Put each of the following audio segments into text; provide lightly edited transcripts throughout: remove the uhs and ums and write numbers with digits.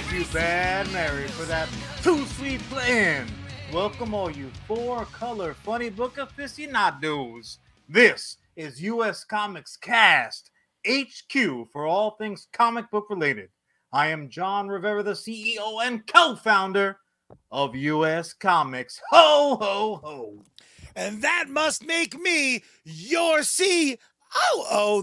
Thank you, Bad Mary, for that too sweet plan. Welcome all you four-color funny book aficionados. This is U.S. Comics Cast, HQ for all things comic book related. I am John Rivera, the CEO and co-founder of U.S. Comics. Ho, ho, ho. And that must make me your CEO.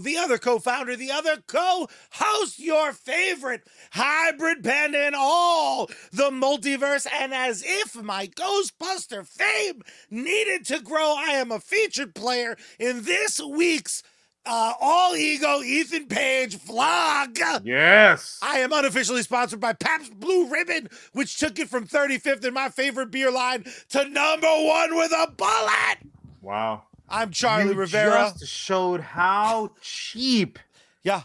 The other co-founder, the other co-host, your favorite hybrid panda in all the multiverse. And as if my Ghostbuster fame needed to grow, I am a featured player in this week's All Ego Ethan Page vlog. Yes. I am unofficially sponsored by Pabst Blue Ribbon, which took it from 35th in my favorite beer line to number one with a bullet. Wow. I'm Charlie Rivera. Just showed how cheap,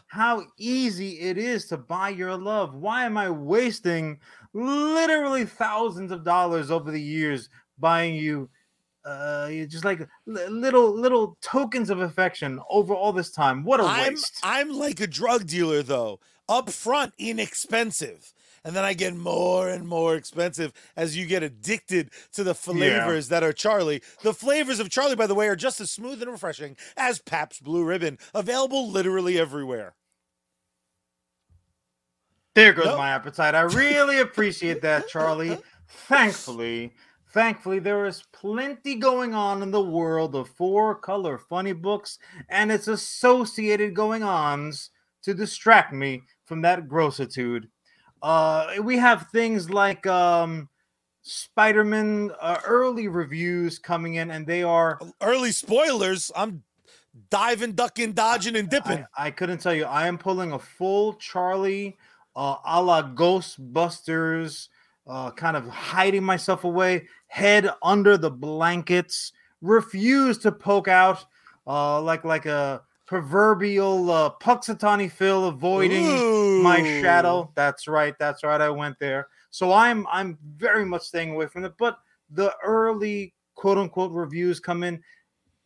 how easy it is to buy your love. Why am I wasting literally thousands of dollars over the years buying you just like little tokens of affection over all this time? What a waste. I'm like a drug dealer, though. Up front, inexpensive. And then I get more and more expensive as you get addicted to the flavors that are Charlie. The flavors of Charlie, by the way, are just as smooth and refreshing as Pabst Blue Ribbon, available literally everywhere. There goes my appetite. I really appreciate that, Charlie. Thankfully, there is plenty going on in the world of four-color funny books and its associated going-ons to distract me from that grossitude. We have things like Spider-Man early reviews coming in, and they are early spoilers. I'm diving, ducking, dodging, and dipping. I couldn't tell you. I am pulling a full Charlie, a la Ghostbusters, kind of hiding myself away, head under the blankets, refuse to poke out, like a proverbial Punxsutawney Phil, avoiding my shadow. That's right. I went there. So I'm very much staying away from it. But the early quote unquote reviews come in.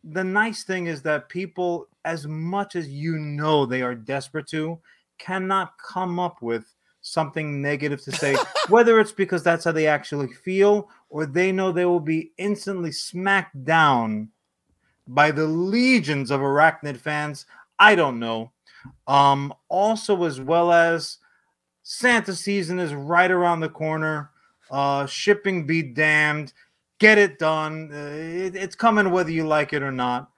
The nice thing is that people, as much as they are desperate to, cannot come up with something negative to say, whether it's because that's how they actually feel or they know they will be instantly smacked down by the legions of arachnid fans. I don't know. Also, as well as Santa season is right around the corner. Shipping be damned. Get it done. It's coming whether you like it or not.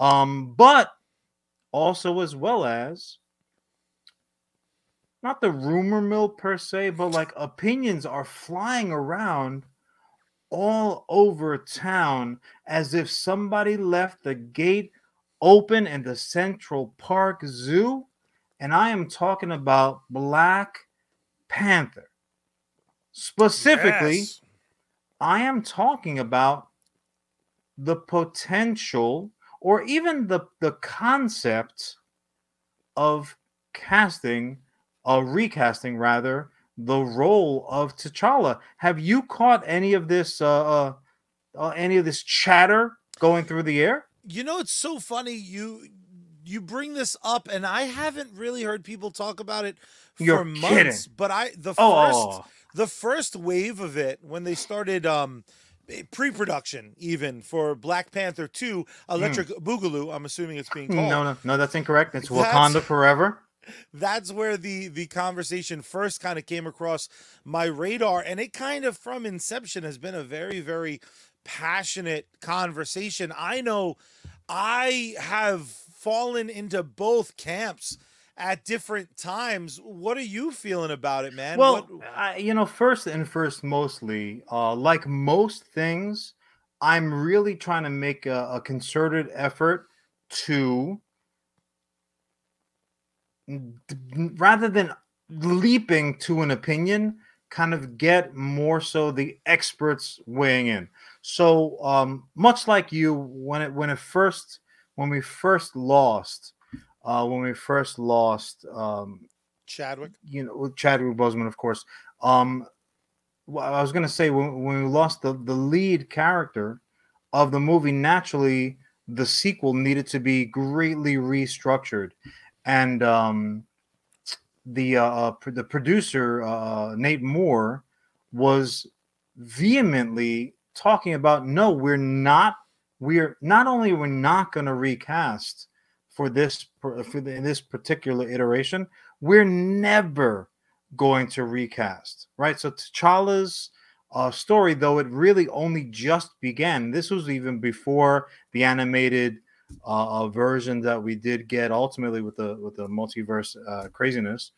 But also, as well as, not the rumor mill per se, but like opinions are flying around all over town as if somebody left the gate open in the Central Park Zoo. And I am talking about Black Panther. Specifically, I am talking about the potential or even the concept of recasting the role of T'Challa. Have you caught any of this chatter going through the air? You know, it's so funny you bring this up, and I haven't really heard people talk about it for months. Kidding. But the first wave of it when they started pre-production even for Black Panther 2, Electric Boogaloo. I'm assuming it's being called. No, that's incorrect. It's Wakanda Forever. That's where the conversation first kind of came across my radar, and it kind of from inception has been a very, very passionate conversation. I know I have fallen into both camps at different times. What are you feeling about it, man? Well, first, like most things, I'm really trying to make a concerted effort to, rather than leaping to an opinion, kind of get more so the experts weighing in. So much like you, when we first lost Chadwick, Chadwick Boseman, of course. I was going to say when we lost the lead character of the movie, naturally the sequel needed to be greatly restructured. And the producer, Nate Moore, was vehemently talking about, no, we're not going to recast for this particular iteration. We're never going to recast, right? So T'Challa's story, though, it really only just began. This was even before the animated version that we did get ultimately with the multiverse craziness.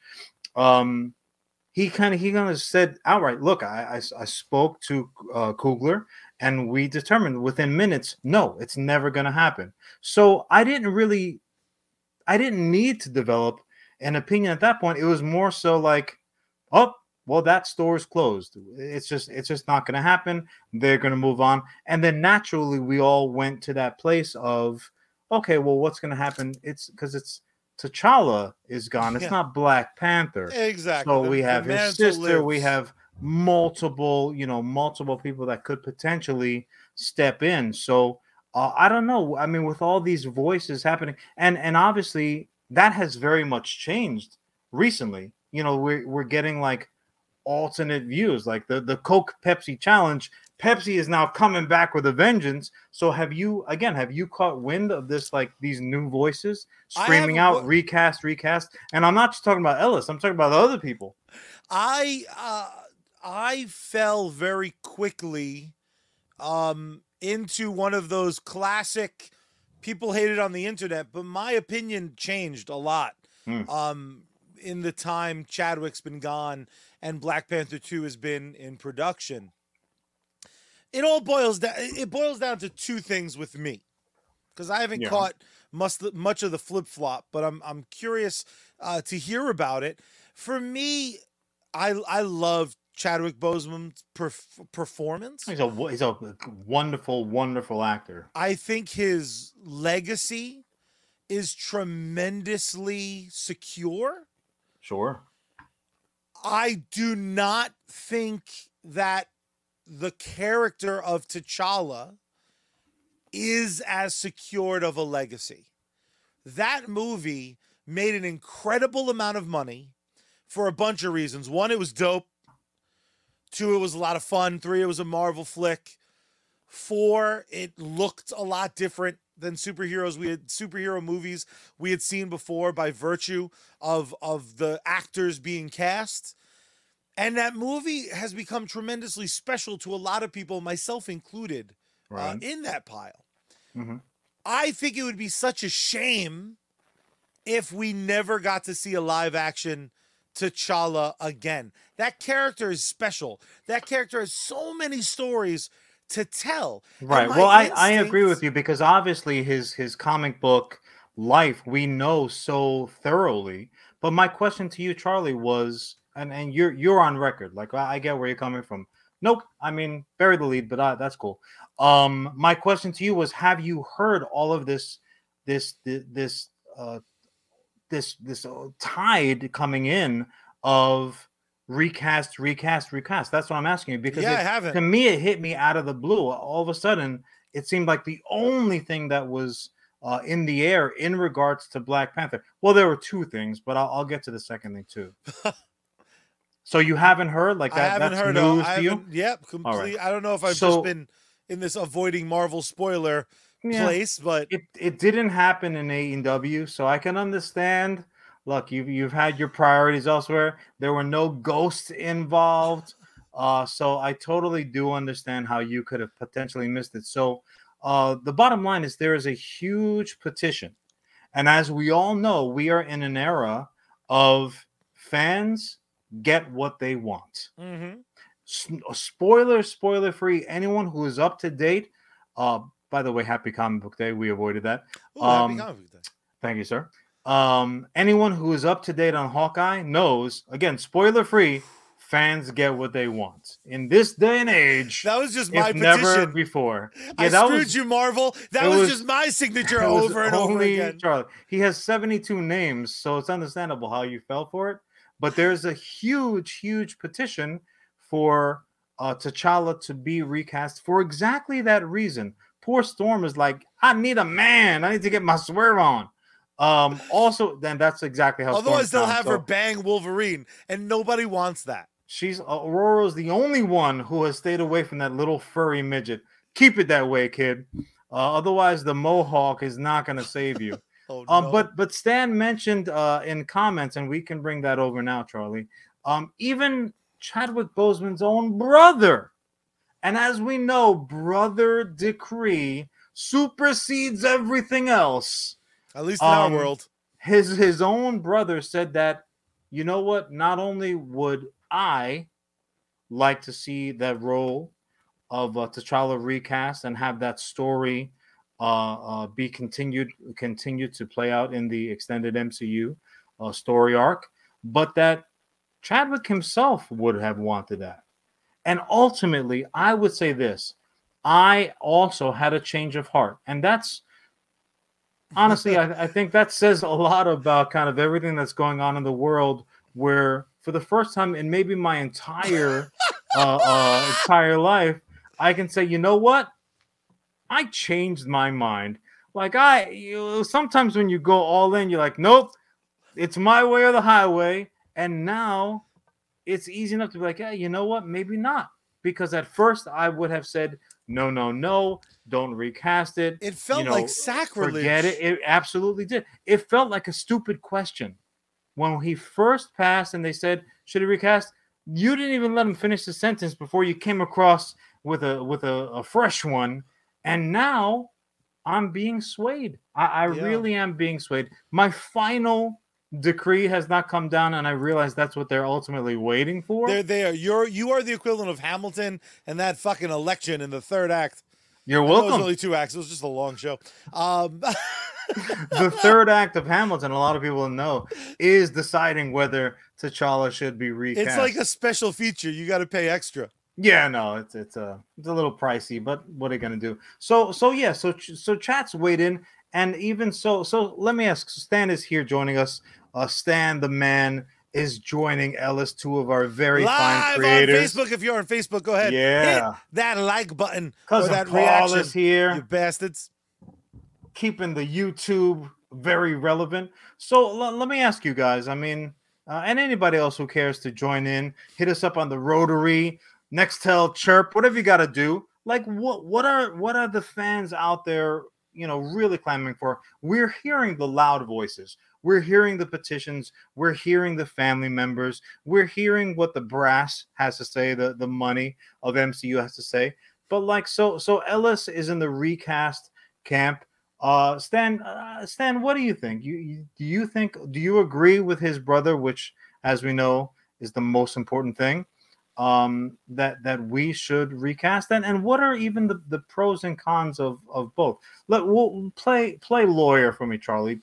He kind of said outright, "Look, I spoke to Coogler, and we determined within minutes, no, it's never going to happen." So I didn't need to develop an opinion at that point. It was more so like, oh, well, that store's closed. It's just not going to happen. They're going to move on. And then naturally, we all went to that place of, okay, well, what's going to happen? It's because it's T'Challa is gone. It's not Black Panther. Exactly. So we have his sister. Lives. We have multiple people that could potentially step in. So I don't know. I mean, with all these voices happening, and obviously that has very much changed recently. You know, we're getting like alternate views, like the Coke Pepsi challenge. Pepsi is now coming back with a vengeance. So have you caught wind of this, like these new voices screaming out, recast? And I'm not just talking about Ellis. I'm talking about other people. I fell very quickly into one of those classic people hated on the internet, but my opinion changed a lot in the time Chadwick's been gone and Black Panther 2 has been in production. It boils down to two things with me, because I haven't caught much of the flip-flop, but I'm curious to hear about it. For me, I love Chadwick Boseman's performance. He's a wonderful, wonderful actor. I think his legacy is tremendously secure. Sure. I do not think that the character of T'Challa is as secured of a legacy. That movie made an incredible amount of money for a bunch of reasons. One, it was dope. Two, it was a lot of fun. Three, it was a Marvel flick. Four, it looked a lot different than superhero movies we had seen before by virtue of the actors being cast. And that movie has become tremendously special to a lot of people, myself included, right, in that pile. Mm-hmm. I think it would be such a shame if we never got to see a live-action T'Challa again. That character is special. That character has so many stories to tell. Right. Well, I agree with you, because obviously his comic book life we know so thoroughly. But my question to you, Charlie, was... And you're on record. Like, I get where you're coming from. Nope. I mean, bury the lead, but that's cool. My question to you was: have you heard all of this tide coming in of recast? That's what I'm asking you, because I haven't. To me, it hit me out of the blue. All of a sudden, it seemed like the only thing that was in the air in regards to Black Panther. Well, there were two things, but I'll get to the second thing too. So you haven't heard like that? I haven't heard. To you? Yep, completely. Right. I don't know if I've just been in this avoiding Marvel spoiler place, but it didn't happen in AEW, so I can understand. Look, you've had your priorities elsewhere. There were no ghosts involved, so I totally do understand how you could have potentially missed it. So the bottom line is there is a huge petition, and as we all know, we are in an era of fans get what they want. Mm-hmm. Spoiler free. Anyone who is up to date, by the way, happy comic book day. We avoided that. Ooh, happy comic book day. Thank you, sir. Anyone who is up to date on Hawkeye knows, again, spoiler free, fans get what they want in this day and age. That was just my petition. Never before. Yeah, you, Marvel. That was just my signature over and over again. Charlie. He has 72 names, so it's understandable how you fell for it. But there's a huge, huge petition for T'Challa to be recast for exactly that reason. Poor Storm is like, I need a man. I need to get my swear on. Also, then that's exactly how. Otherwise, they'll have her bang Wolverine, and nobody wants that. She's Aurora's the only one who has stayed away from that little furry midget. Keep it that way, kid. Otherwise, the Mohawk is not going to save you. Oh, no. But Stan mentioned in comments, and we can bring that over now, Charlie. Even Chadwick Boseman's own brother, and as we know, brother decree supersedes everything else. At least in our world, his own brother said that, you know what? Not only would I like to see that role of T'Challa recast and have that story be continued to play out in the extended MCU story arc, but that Chadwick himself would have wanted that. And ultimately, I would say this, I also had a change of heart. And that's, honestly, I think that says a lot about kind of everything that's going on in the world, where for the first time in maybe my entire entire life, I can say, you know what? I changed my mind. Like sometimes when you go all in, you're like, nope, it's my way or the highway. And now it's easy enough to be like, yeah, you know what? Maybe not. Because at first I would have said, no, don't recast it. It felt like sacrilege. Forget it. It absolutely did. It felt like a stupid question. When he first passed and they said, should he recast? You didn't even let him finish the sentence before you came across with a fresh one. And now I'm being swayed. I really am being swayed. My final decree has not come down, and I realize that's what they're ultimately waiting for. They're there. You are the equivalent of Hamilton and that fucking election in the third act. You're welcome. It was really two acts. It was just a long show. The third act of Hamilton, a lot of people know, is deciding whether T'Challa should be recast. It's like a special feature. You got to pay extra. Yeah, no, it's a little pricey, but what are you gonna do? So Chat's weighed in, and even so let me ask. Stan is here joining us. Stan the man is joining Ellis, two of our very fine creators. Live on Facebook. If you're on Facebook, go ahead. Yeah, hit that like button. Because that reaction is here, you bastards. Keeping the YouTube very relevant. So let me ask you guys. I mean, and anybody else who cares to join in, hit us up on the Rotary, Nextel, Chirp, whatever you got to do. Like, what are the fans out there, really clamoring for? We're hearing the loud voices. We're hearing the petitions. We're hearing the family members. We're hearing what the brass has to say, the money of MCU has to say. But like, so Ellis is in the recast camp. Stan, what do you think? Do you agree with his brother, which, as we know, is the most important thing? That we should recast that, and what are even the pros and cons of both? We'll play lawyer for me, Charlie.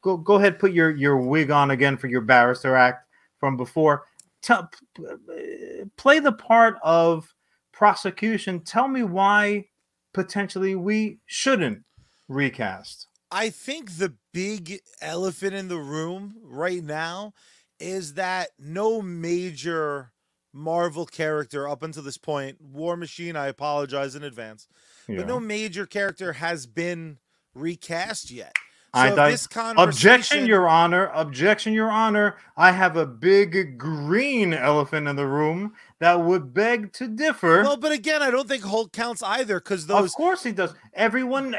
Go ahead, put your wig on again for your barrister act from before. Play the part of prosecution. Tell me why potentially we shouldn't recast. I think the big elephant in the room right now is that no major Marvel character up until this point, War Machine, I apologize in advance, but no major character has been recast yet. So this conversation... Objection, Your Honor. I have a big green elephant in the room that would beg to differ. Well, but again, I don't think Hulk counts either, because those... Of course he does. Everyone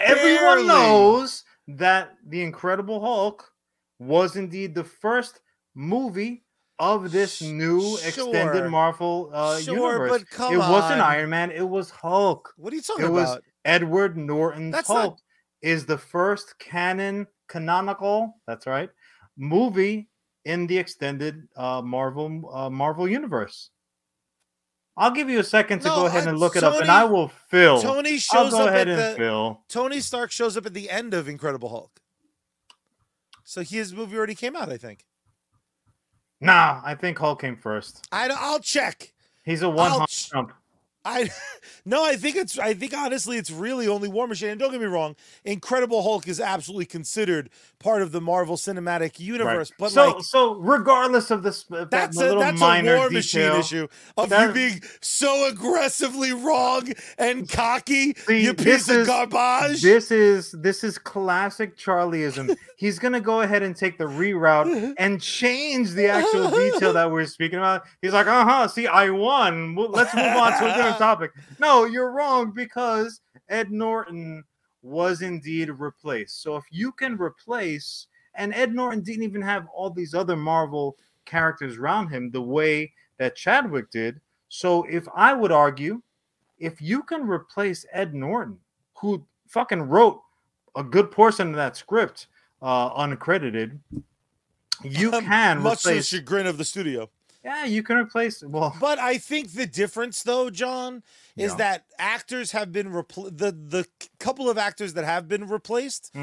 knows that The Incredible Hulk was indeed the first movie of this new extended Marvel universe. But come on. It wasn't Iron Man. It was Hulk. What are you talking about? It was Edward Norton's Hulk. Is the first canonical, that's right, movie in the extended Marvel universe. I'll give you a second to go ahead and look it up, and I will fill. Tony Stark shows up at the end of Incredible Hulk. So his movie already came out, I think. Nah, I think Hulk came first. I'll check. He's a one-hump jump. I think honestly it's really only War Machine. And don't get me wrong, Incredible Hulk is absolutely considered part of the Marvel Cinematic Universe. Right. But so regardless of this, that's a War Machine issue of you being so aggressively wrong and cocky. See, you piece of garbage. This is classic Charlieism. He's gonna go ahead and take the reroute and change the actual detail that we're speaking about. He's like, see, I won. Let's move on to a different topic. No, you're wrong, because Ed Norton was indeed replaced. So if you can replace, and Ed Norton didn't even have all these other Marvel characters around him the way that Chadwick did. So if I would argue, if you can replace Ed Norton, who fucking wrote a good portion of that script uncredited, you can much replace... to the chagrin of the studio. Yeah, you can replace... Well, but I think the difference, though, John, is that actors have been... The couple of actors that have been replaced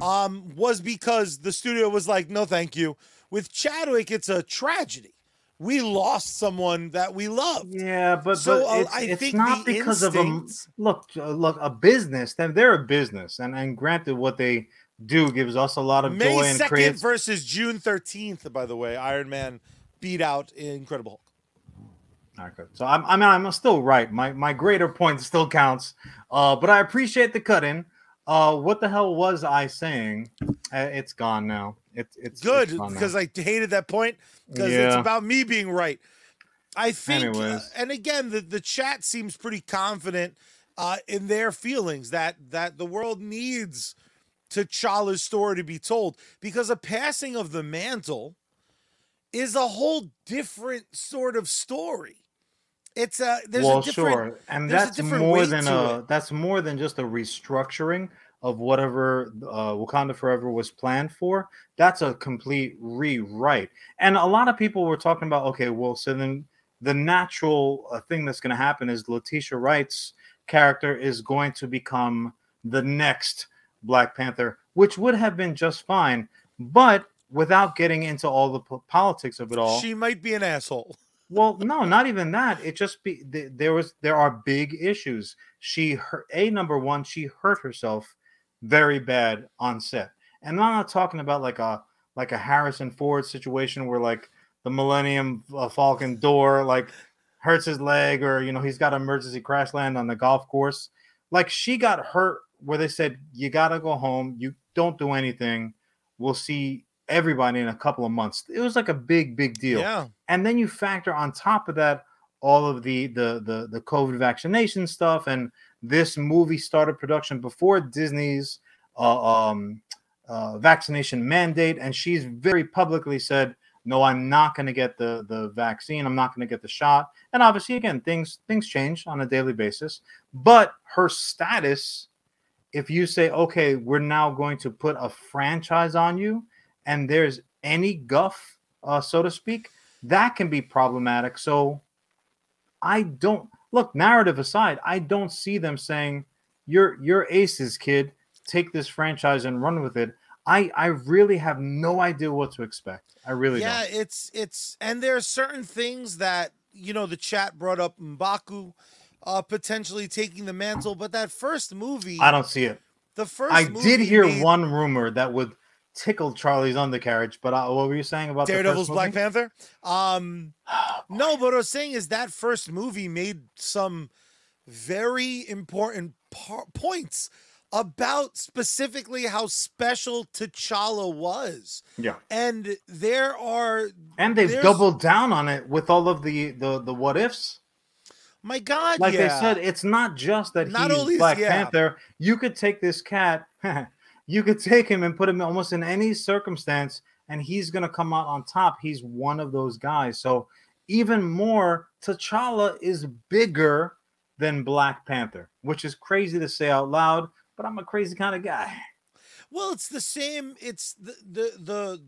was because the studio was like, no, thank you. With Chadwick, it's a tragedy. We lost someone that we loved. Yeah, but I think not because of a... Look, a business. They're a business. And granted, what they do gives us a lot of May joy and creates... May 2nd versus June 13th, by the way, Iron Man... beat out Incredible Hulk. Okay. So I'm still right. My greater point still counts. But I appreciate the cut in. What the hell was I saying? It's gone now. It's good, because I hated that point because it's about me being right. I think, and again, the chat seems pretty confident in their feelings that the world needs T'Challa's story to be told, because a passing of the mantle is a whole different sort of story. It's a that's more than just a restructuring of whatever Wakanda Forever was planned for. That's a complete rewrite. And a lot of people were talking about, okay, well, so then the natural thing that's going to happen is Letitia Wright's character is going to become the next Black Panther, which would have been just fine, but without getting into all the politics of it all, she might be an asshole. Well, no, not even that. It just be there are big issues. She hurt herself very bad on set, and I'm not talking about like a Harrison Ford situation where like the Millennium Falcon door like hurts his leg, or he's got an emergency crash land on the golf course. Like, she got hurt where they said, you gotta go home. You don't do anything. We'll see everybody in a couple of months. It was like a big deal. Yeah. And then you factor on top of that all of the COVID vaccination stuff, and this movie started production before Disney's vaccination mandate, and she's very publicly said, no, I'm not going to get the vaccine. I'm not going to get the shot. And obviously, again, things change on a daily basis. But her status, if you say, okay, we're now going to put a franchise on you, and there's any guff, so to speak, that can be problematic. So narrative aside, I don't see them saying, you're aces, kid, take this franchise and run with it. I really have no idea what to expect. I really don't. Yeah, it's and there are certain things that, the chat brought up, M'Baku potentially taking the mantle, but that first movie, I don't see it. I did hear one rumor that would tickled Charlie's undercarriage, but what were you saying about Daredevil's Black Panther? No, but what I was saying is that first movie made some very important points about specifically how special T'Challa was. Yeah, and they've doubled down on it with all of the what ifs. My God, like they said, it's not just that he's Black Panther. You could take this cat. You could take him and put him almost in any circumstance, and he's going to come out on top. He's one of those guys. So even more, T'Challa is bigger than Black Panther, which is crazy to say out loud, but I'm a crazy kind of guy. Well, it's the same. It's to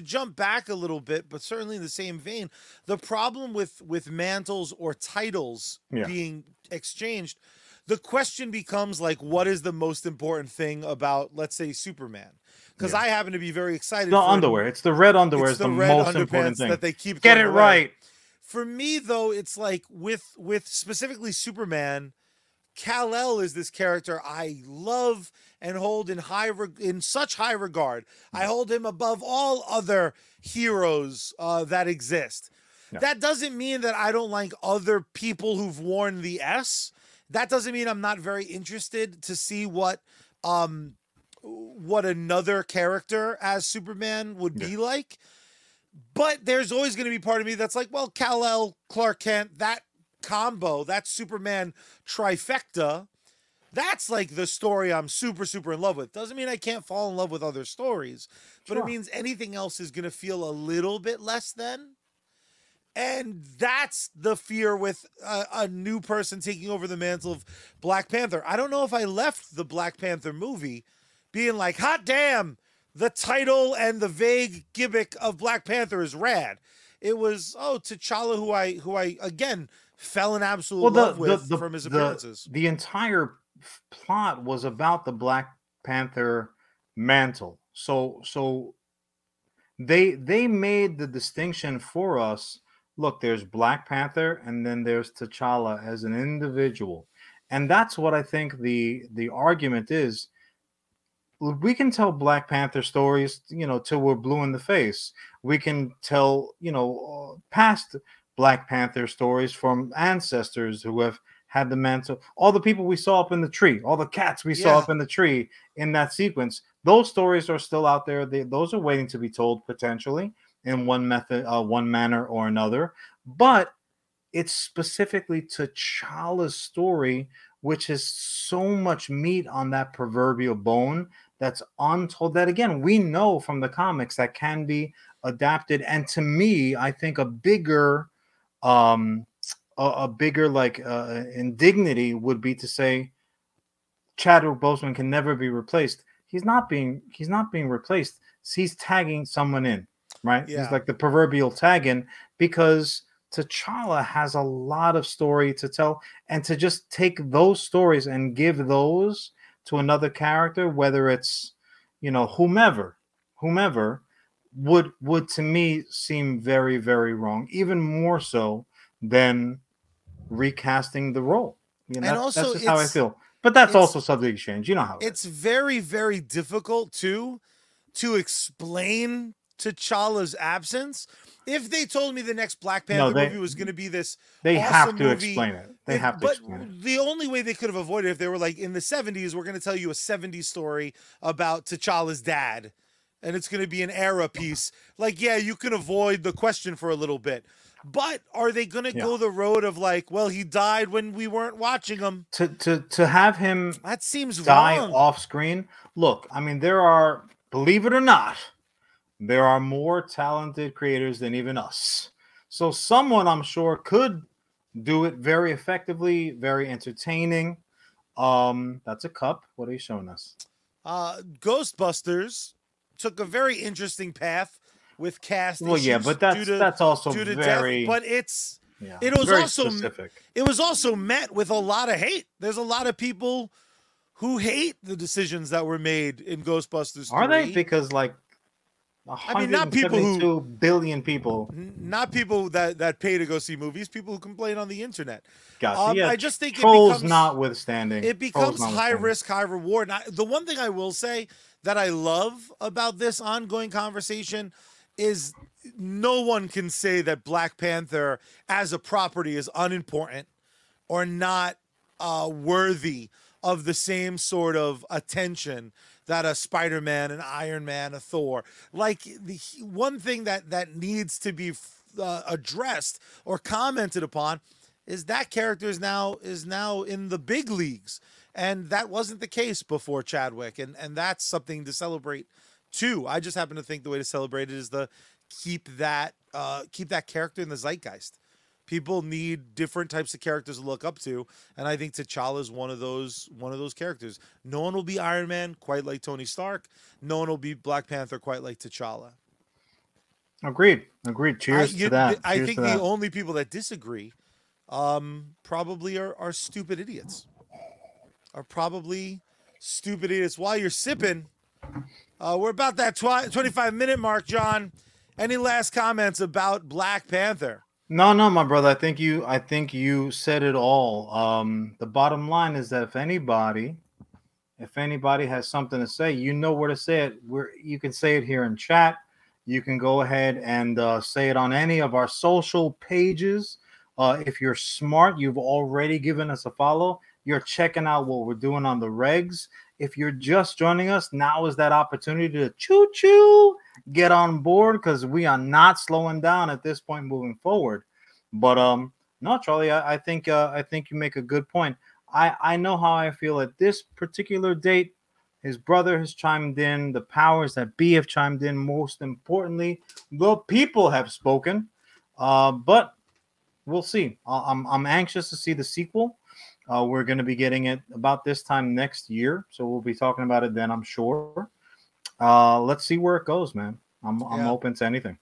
jump back a little bit, but certainly in the same vein, the problem with mantles or titles being exchanged, the question becomes, like, what is the most important thing about, let's say, Superman? Because I happen to be very excited. The underwear. It's the red underwear. It's the red most important thing that they keep. Get it right. For me, though, it's like with specifically Superman, Kal-El is this character I love and hold in such high regard. I hold him above all other heroes that exist. Yeah. That doesn't mean that I don't like other people who've worn the S. That doesn't mean I'm not very interested to see what another character as Superman would be like. But there's always going to be part of me that's like, well, Kal-El, Clark Kent, that combo, that Superman trifecta, that's like the story I'm super, super in love with. Doesn't mean I can't fall in love with other stories, but it means anything else is going to feel a little bit less than. And that's the fear with a new person taking over the mantle of Black Panther. I don't know if I left the Black Panther movie being like, hot damn, the title and the vague gimmick of Black Panther is rad. It was, T'Challa, who I again fell in absolute love with from his appearances. The entire plot was about the Black Panther mantle. So they made the distinction for us. Look, there's Black Panther, and then there's T'Challa as an individual. And that's what I think the argument is. We can tell Black Panther stories, till we're blue in the face. We can tell, past Black Panther stories from ancestors who have had the mantle. All the people we saw up in the tree, all the cats we saw up in the tree in that sequence, those stories are still out there. Those are waiting to be told potentially in one manner or another. But it's specifically T'Challa's story, which is so much meat on that proverbial bone that's untold, that again, we know from the comics that can be adapted. And to me, I think a bigger indignity would be to say Chadwick Boseman can never be replaced. He's not being replaced. He's tagging someone in, right? Yeah. He's like the proverbial tag in, because T'Challa has a lot of story to tell, and to just take those stories and give those to another character, whether it's, whomever would to me seem very, very wrong, even more so than recasting the role. That's just how I feel. But that's also subject to change. You know how it's very, very difficult to explain T'Challa's absence. If they told me the next Black Panther movie was going to be this, they awesome have to movie, explain it. They have to explain it. The only way they could have avoided it, if they were like, in the 70s, we're going to tell you a 70s story about T'Challa's dad, and it's going to be an era piece. Like, yeah, you can avoid the question for a little bit. But are they going to go the road of like, well, he died when we weren't watching him? To have him that seems die wrong. Off screen? Look, I mean, there are, believe it or not, there are more talented creators than even us. So someone, I'm sure, could do it very effectively, very entertaining. That's a cup. What are you showing us? Ghostbusters took a very interesting path with cast issues. Well, yeah, but that's also very... death, but it's... Yeah, it was also specific. It was also met with a lot of hate. There's a lot of people who hate the decisions that were made in Ghostbusters 3. Are they? Because, like, 172 billion people that pay to go see movies, people who complain on the internet. Gotcha. I just think it becomes high risk, high reward. Now, the one thing I will say that I love about this ongoing conversation is no one can say that Black Panther as a property is unimportant or not worthy of the same sort of attention that a Spider-Man, an Iron Man, a Thor, like the one thing that needs to be addressed or commented upon is that character is now in the big leagues, and that wasn't the case before Chadwick, and that's something to celebrate too. I just happen to think the way to celebrate it is to keep that character in the zeitgeist. People need different types of characters to look up to, and I think T'Challa is one of those characters. No one will be Iron Man quite like Tony Stark. No one will be Black Panther quite like T'Challa. Agreed. Cheers to that. I think the only people that disagree probably are stupid idiots. While you're sipping, we're about that 25-minute mark, John. Any last comments about Black Panther? No, my brother. I think you said it all. The bottom line is that if anybody has something to say, you know where to say it. You can say it here in chat. You can go ahead and say it on any of our social pages. If you're smart, you've already given us a follow. You're checking out what we're doing on the regs. If you're just joining us, now is that opportunity to choo-choo, get on board, because we are not slowing down at this point moving forward. But no, Charlie, I think you make a good point. I know how I feel at this particular date. His brother has chimed in. The powers that be have chimed in. Most importantly, the people have spoken. But we'll see. I'm anxious to see the sequel. We're going to be getting it about this time next year, so we'll be talking about it then, I'm sure. Let's see where it goes, man. I'm open to anything.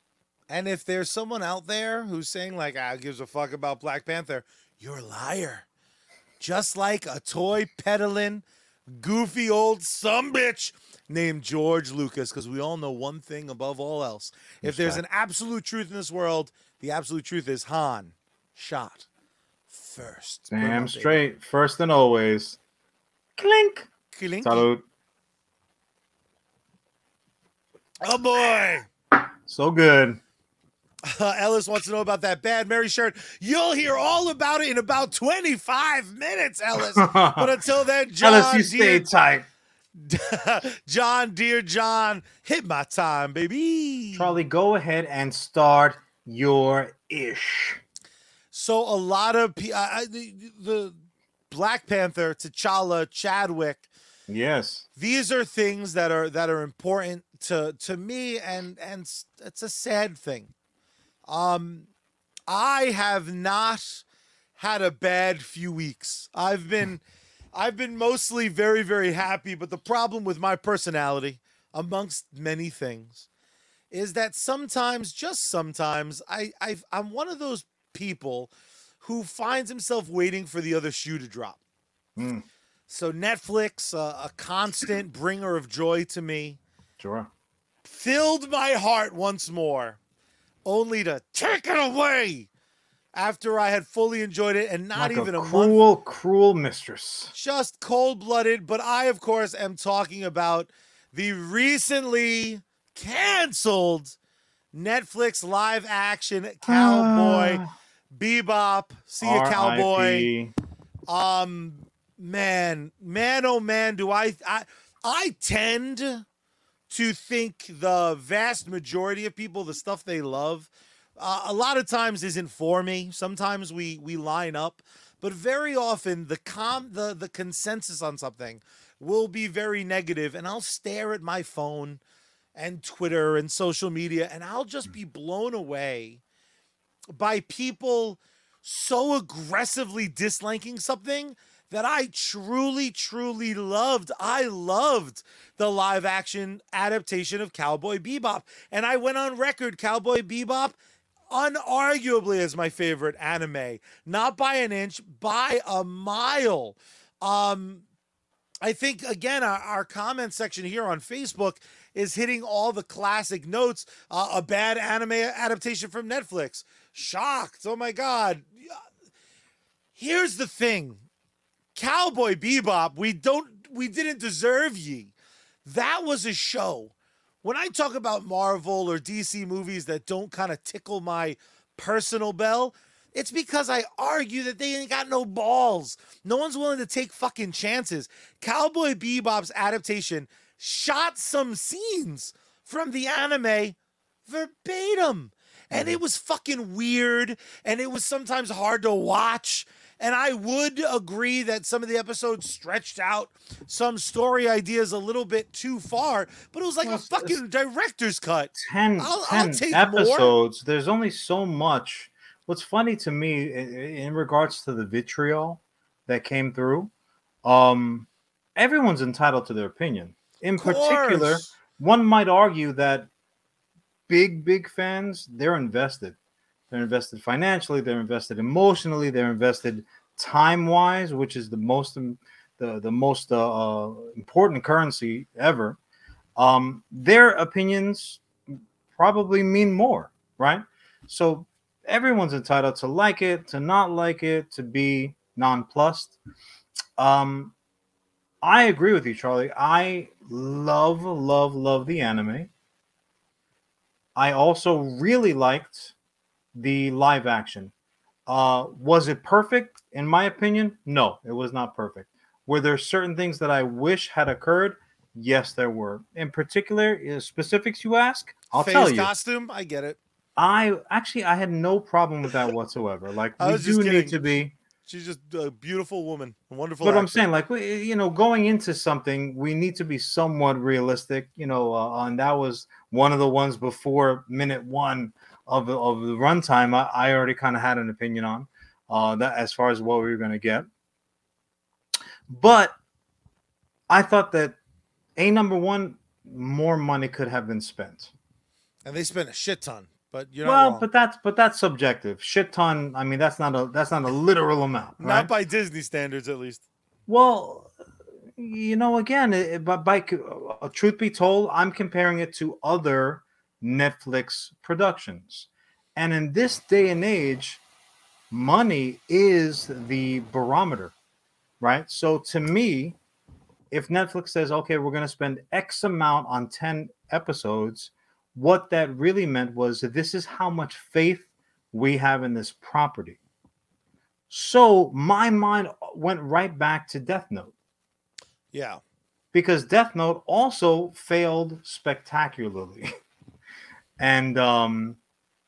And if there's someone out there who's saying, like, gives a fuck about Black Panther, you're a liar. Just like a toy peddling, goofy old sumbitch named George Lucas, because we all know one thing above all else. If there's an absolute truth in this world, the absolute truth is Han shot first. Damn straight. First and always. Clink. Clink. Salud. Oh, boy. So good. Ellis wants to know about that Bad Mary shirt. You'll hear all about it in about 25 minutes, Ellis. But until then, John, Ellis, you stay tight. John, dear John, hit my time, baby. Charlie, go ahead and start your ish. So a lot of the Black Panther, T'Challa, Chadwick. Yes. These are things that are important to me, and it's a sad thing. I have not had a bad few weeks. I've been mostly very, very happy, but the problem with my personality, amongst many things, is that sometimes, just sometimes, I'm one of those people who finds himself waiting for the other shoe to drop. Mm. So Netflix, a constant bringer of joy to me, sure, filled my heart once more, only to take it away after I had fully enjoyed it, and not like even a cruel, month. Cruel mistress. Just cold-blooded. But I, of course, am talking about the recently canceled Netflix live-action Cowboy Bebop. See ya, Cowboy. Man, oh man, do I tend to think the vast majority of people, the stuff they love, a lot of times isn't for me. Sometimes we line up, but very often the consensus on something will be very negative, and I'll stare at my phone and Twitter and social media, and I'll just be blown away by people so aggressively disliking something that I truly, truly loved. I loved the live action adaptation of Cowboy Bebop. And I went on record, Cowboy Bebop, unarguably as my favorite anime. Not by an inch, by a mile. I think, again, our comment section here on Facebook is hitting all the classic notes. A bad anime adaptation from Netflix. Shocked. Oh, my God. Here's the thing. Cowboy Bebop, we didn't deserve ye. That was a show. When I talk about Marvel or DC movies that don't kind of tickle my personal bell, it's because I argue that they ain't got no balls. No one's willing to take fucking chances. Cowboy Bebop's adaptation shot some scenes from the anime verbatim. And it was fucking weird, and it was sometimes hard to watch. And I would agree that some of the episodes stretched out some story ideas a little bit too far, but it was like a fucking director's cut. 10 I'll take episodes. More. There's only so much. What's funny to me in regards to the vitriol that came through, everyone's entitled to their opinion. In particular, one might argue that big fans, they're invested. They're invested financially. They're invested emotionally. They're invested time-wise, which is the most important currency ever. Their opinions probably mean more, right? So everyone's entitled to like it, to not like it, to be nonplussed. I agree with you, Charlie. I love the anime. I also really liked the live action. Was it perfect? In my opinion, no, it was not perfect. Were there certain things that I wish had occurred? Yes, there were. In particular, specifics you ask, I'll tell you. Costume, I get it. I had no problem with that whatsoever. Like, we do need to be. She's just a beautiful woman, a wonderful. But I'm saying, like, going into something, we need to be somewhat realistic, and that was one of the ones before minute one of the runtime. I already kind of had an opinion on that as far as what we were going to get. But I thought that number one, more money could have been spent, and they spent a shit ton. But that's subjective. Shit ton. I mean, that's not a literal amount. Right? Not by Disney standards, at least. Well, truth be told, I'm comparing it to other Netflix productions, and in this day and age, money is the barometer, right? So to me, if Netflix says, "Okay, we're going to spend X amount on 10 episodes," what that really meant was that this is how much faith we have in this property. So my mind went right back to Death Note. Yeah. Because Death Note also failed spectacularly. And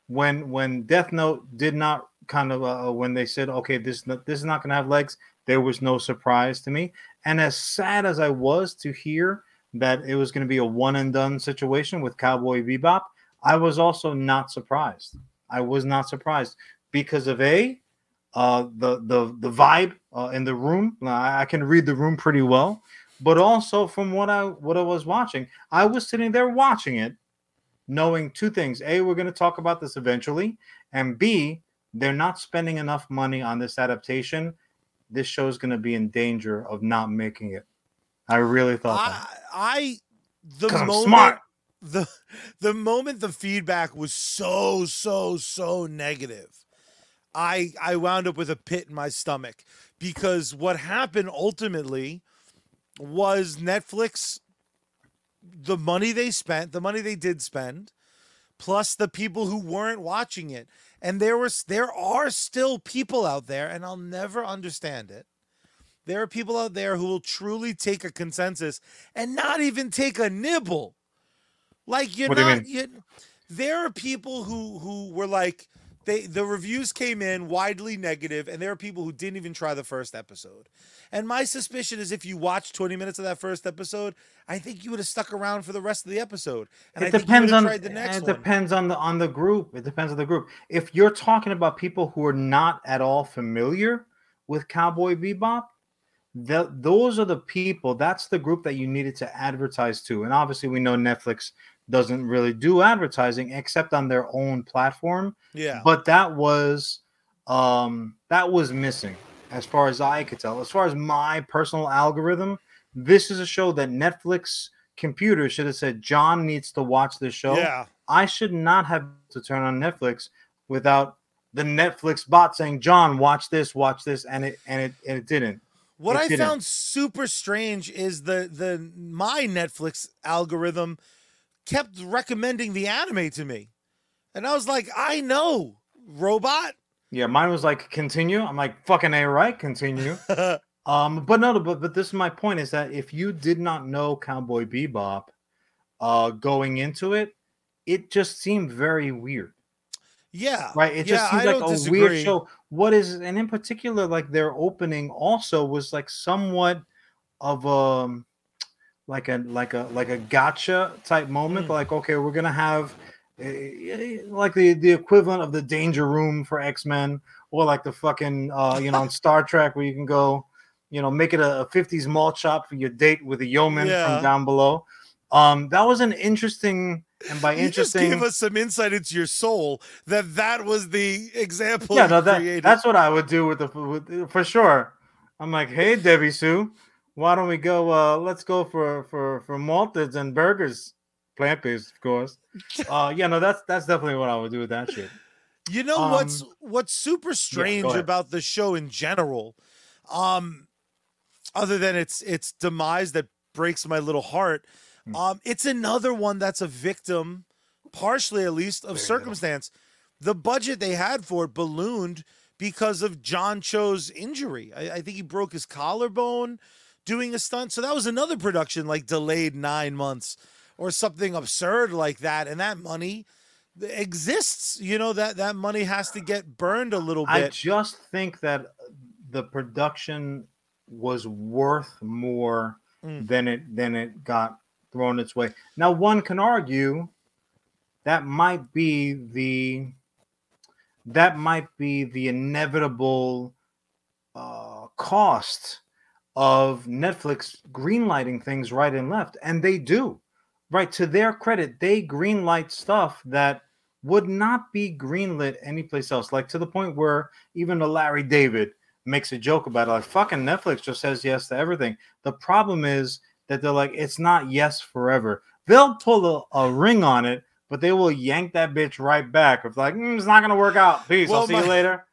when Death Note did not kind of, when they said, okay, this is not going to have legs, there was no surprise to me. And as sad as I was to hear that it was going to be a one-and-done situation with Cowboy Bebop, I was also not surprised. I was not surprised because of the vibe in the room. I can read the room pretty well, but also from what I was watching, I was sitting there watching it, knowing two things: A, we're going to talk about this eventually, and B, they're not spending enough money on this adaptation. This show is going to be in danger of not making it. I really thought that. The moment the feedback was so negative, I wound up with a pit in my stomach, because what happened ultimately was Netflix, the money they did spend, plus the people who weren't watching it, and there are still people out there, and I'll never understand it. There are people out there who will truly take a consensus and not even take a nibble. Like, you're what not. Do you mean? There are people who were like, the reviews came in widely negative, and there are people who didn't even try the first episode. And my suspicion is, if you watched 20 minutes of that first episode, I think you would have stuck around for the rest of the episode. And it depends on the next one. It depends on the group. It depends on the group. If you're talking about people who are not at all familiar with Cowboy Bebop, those are the people, that's the group that you needed to advertise to. And obviously we know Netflix doesn't really do advertising except on their own platform. Yeah. But that was missing as far as I could tell. As far as my personal algorithm, this is a show that Netflix computer should have said, John needs to watch this show. Yeah. I should not have to turn on Netflix without the Netflix bot saying, John, watch this. And it didn't. What I found super strange is my Netflix algorithm kept recommending the anime to me. And I was like, I know, robot. Yeah, mine was like, continue. I'm like, fucking A, right? Continue. But this is my point, is that if you did not know Cowboy Bebop going into it, it just seemed very weird. Yeah. Right. It just seems like a weird show. What is, and in particular, like their opening also was like somewhat of a like a gotcha type moment. Mm. Like, okay, we're gonna have like the equivalent of the Danger Room for X-Men, or like the fucking on Star Trek, where you can go, make it a 50s malt shop for your date with a yeoman from down below. That was an interesting. And by interesting, you just gave us some insight into your soul. That was the example. Yeah, no, that's what I would do with for sure. I'm like, hey, Debbie Sue, why don't we go? Let's go for malteds and burgers, plant based, of course. That's definitely what I would do with that shit. You know what's super strange about the show in general, other than its demise that breaks my little heart, it's another one that's a victim, partially at least, of circumstance. The budget they had for it ballooned because of John Cho's injury. I think he broke his collarbone doing a stunt. So that was another production like delayed 9 months or something absurd like that. And that money exists, you know, that money has to get burned a little bit. I just think that the production was worth more than it got thrown its way. Now, one can argue that might be the inevitable cost of Netflix greenlighting things right and left, and they do. Right, to their credit, they greenlight stuff that would not be greenlit anyplace else. Like, to the point where even Larry David makes a joke about it. Like, fucking Netflix just says yes to everything. The problem is that they're like, it's not yes forever. They'll pull a ring on it, but they will yank that bitch right back. It's like, it's not going to work out. Peace, I'll see you later.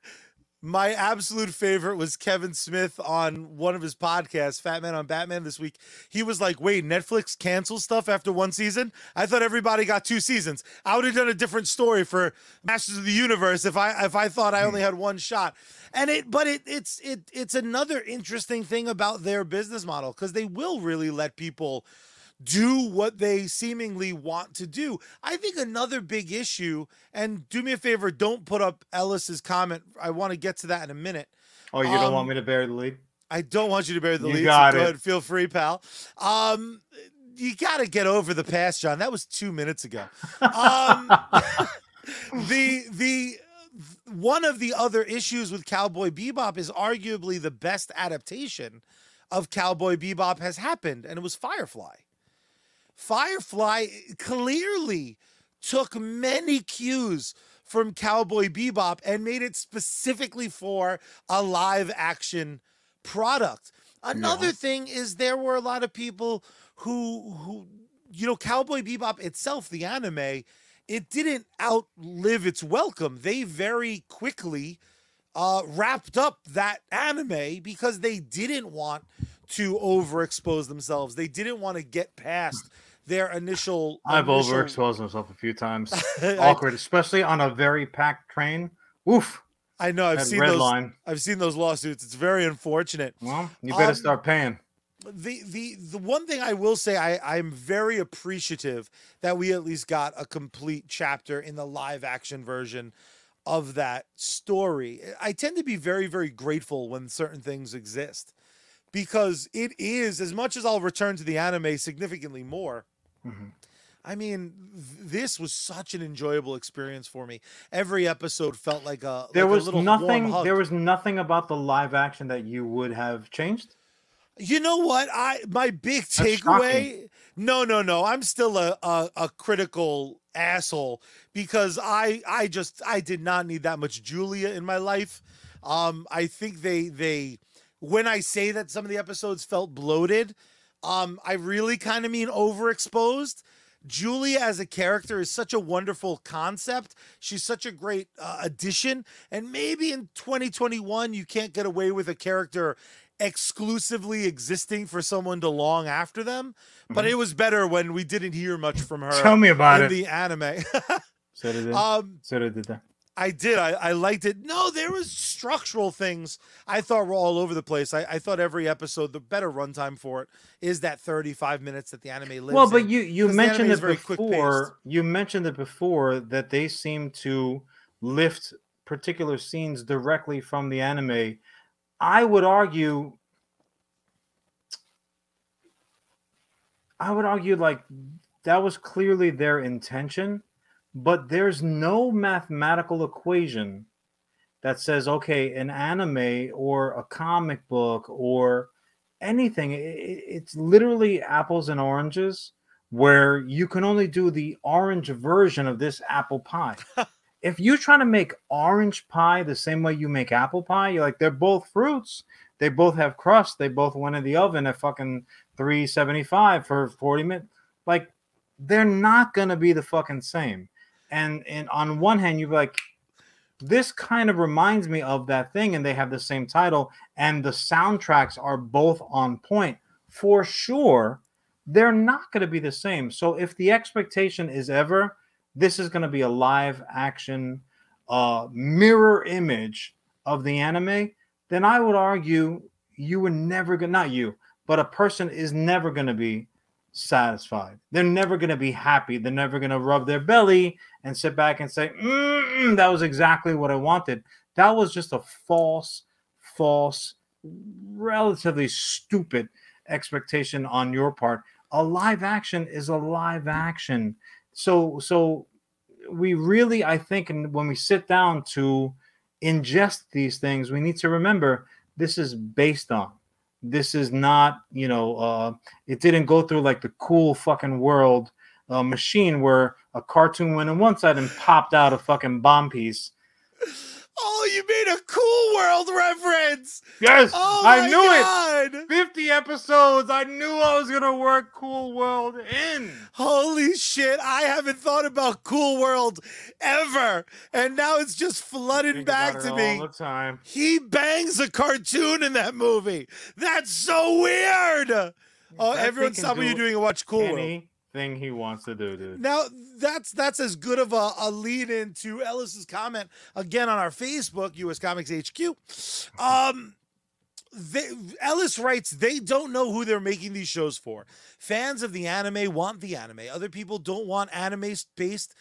My absolute favorite was Kevin Smith on one of his podcasts, Fat Man on Batman, this week. He was like, wait, Netflix cancels stuff after one season? I thought everybody got two seasons. I would have done a different story for Masters of the Universe if I thought I only had one shot. And it's another interesting thing about their business model, because they will really let people do what they seemingly want to do. I think another big issue, and do me a favor, don't put up Ellis's comment. I want to get to that in a minute. Oh, you don't want me to bury the lead? I don't want you to bury the lead. Got so it. Go ahead, feel free, pal. You got to get over the past, John. That was 2 minutes ago. The one of the other issues with Cowboy Bebop is arguably the best adaptation of Cowboy Bebop has happened, and it was Firefly. Firefly clearly took many cues from Cowboy Bebop and made it specifically for a live action product. Another thing is there were a lot of people who, you know, Cowboy Bebop itself, the anime, it didn't outlive its welcome. They very quickly wrapped up that anime because they didn't want to overexpose themselves. They didn't want to get past their initial... I've overexposed myself a few times. Awkward, especially on a very packed train. Woof. I know. I've seen those lawsuits. It's very unfortunate. Well, you better start paying. The one thing I will say, I'm very appreciative that we at least got a complete chapter in the live action version of that story. I tend to be very, very grateful when certain things exist, because it is, as much as I'll return to the anime significantly more, I mean, this was such an enjoyable experience for me. Every episode felt like there was nothing about the live action that you would have changed. You know what? My big takeaway. No. I'm still a critical asshole, because I did not need that much Julia in my life. I think they when I say that some of the episodes felt bloated, I really kind of mean overexposed. Julia as a character is such a wonderful concept. She's such a great addition. And maybe in 2021, you can't get away with a character exclusively existing for someone to long after them. But it was better when we didn't hear much from her. Tell me about it. In the anime. So did that. I did. I liked it. No, there was structural things I thought were all over the place. I thought every episode, the better runtime for it is that 35 minutes that the anime lives. Well, but you mentioned it before. You mentioned it before that they seem to lift particular scenes directly from the anime. I would argue like that was clearly their intention. But there's no mathematical equation that says, okay, an anime or a comic book or anything, it's literally apples and oranges, where you can only do the orange version of this apple pie. If you try to make orange pie the same way you make apple pie, you're like, they're both fruits. They both have crust. They both went in the oven at fucking 375 for 40 minutes. Like, they're not going to be the fucking same. And on one hand, you're like, This kind of reminds me of that thing, and they have the same title, and the soundtracks are both on point. For sure, they're not going to be the same. So if the expectation is ever, this is going to be a live action mirror image of the anime, then I would argue you were never going to, not you, but a person is never going to be satisfied. They're never going to be happy. They're never going to rub their belly and sit back and say, that was exactly what I wanted. That was just a false, relatively stupid expectation on your part. A live action is a live action. So we really, I think, when we sit down to ingest these things, we need to remember this is based on. This is not, it didn't go through like the Cool fucking World machine where a cartoon went on one side and popped out a fucking bomb piece. Oh, you made a Cool World reference. Yes, oh I knew God. It. 50 episodes. I knew I was going to work Cool World in. Holy shit. I haven't thought about Cool World ever. And now it's just flooded back to me. All the time. He bangs a cartoon in that movie. That's so weird. Oh, everyone stop what you're doing and watch Cool World. Thing he wants to do, dude. Now that's as good of a lead in to Ellis's comment again on our Facebook, US Comics HQ. Ellis writes, they don't know who they're making these shows for. Fans of the anime want the anime. Other people don't want anime-based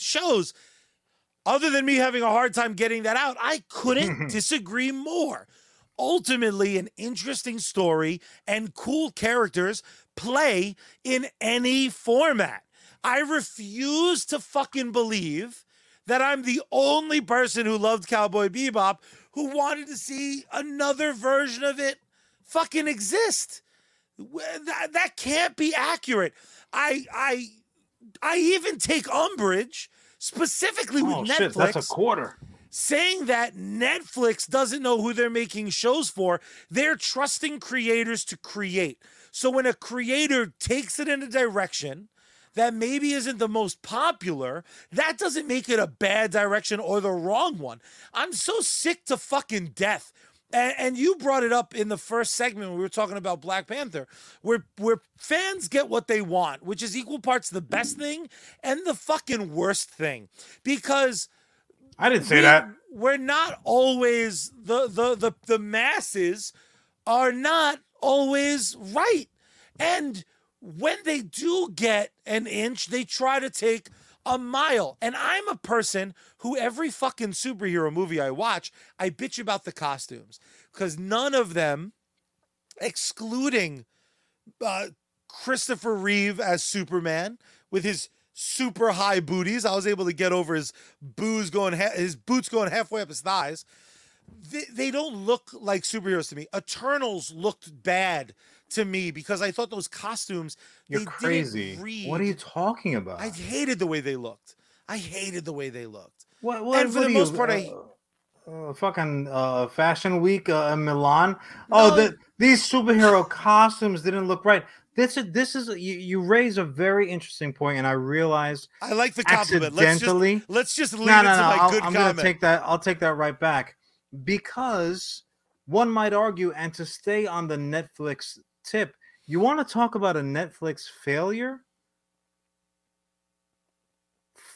shows. Other than me having a hard time getting that out, I couldn't disagree more. Ultimately, an interesting story and cool characters play in any format. I refuse to fucking believe that I'm the only person who loved Cowboy Bebop who wanted to see another version of it fucking exist. That can't be accurate. I even take umbrage specifically with Netflix. Shit, that's a quarter. Saying that Netflix doesn't know who they're making shows for, they're trusting creators to create. So when a creator takes it in a direction that maybe isn't the most popular, that doesn't make it a bad direction or the wrong one. I'm so sick to fucking death. And you brought it up in the first segment when we were talking about Black Panther, where fans get what they want, which is equal parts the best thing and the fucking worst thing. Because I didn't say that. We're not always the masses are not always right. And when they do get an inch, they try to take a mile. And I'm a person who every fucking superhero movie I watch, I bitch about the costumes. Because none of them, excluding Christopher Reeve as Superman with his super high booties. I was able to get over his boots going halfway up his thighs. They don't look like superheroes to me. Eternals looked bad to me because I thought those costumes. You're crazy. What are you talking about? I hated the way they looked. What, and for the most part, fucking Fashion Week in Milan. No, these superhero costumes didn't look right. You raise a very interesting point, and I realize I like the compliment. Let's just leave it to my good comment. I'll take that right back, because one might argue, and to stay on the Netflix tip, you want to talk about a Netflix failure?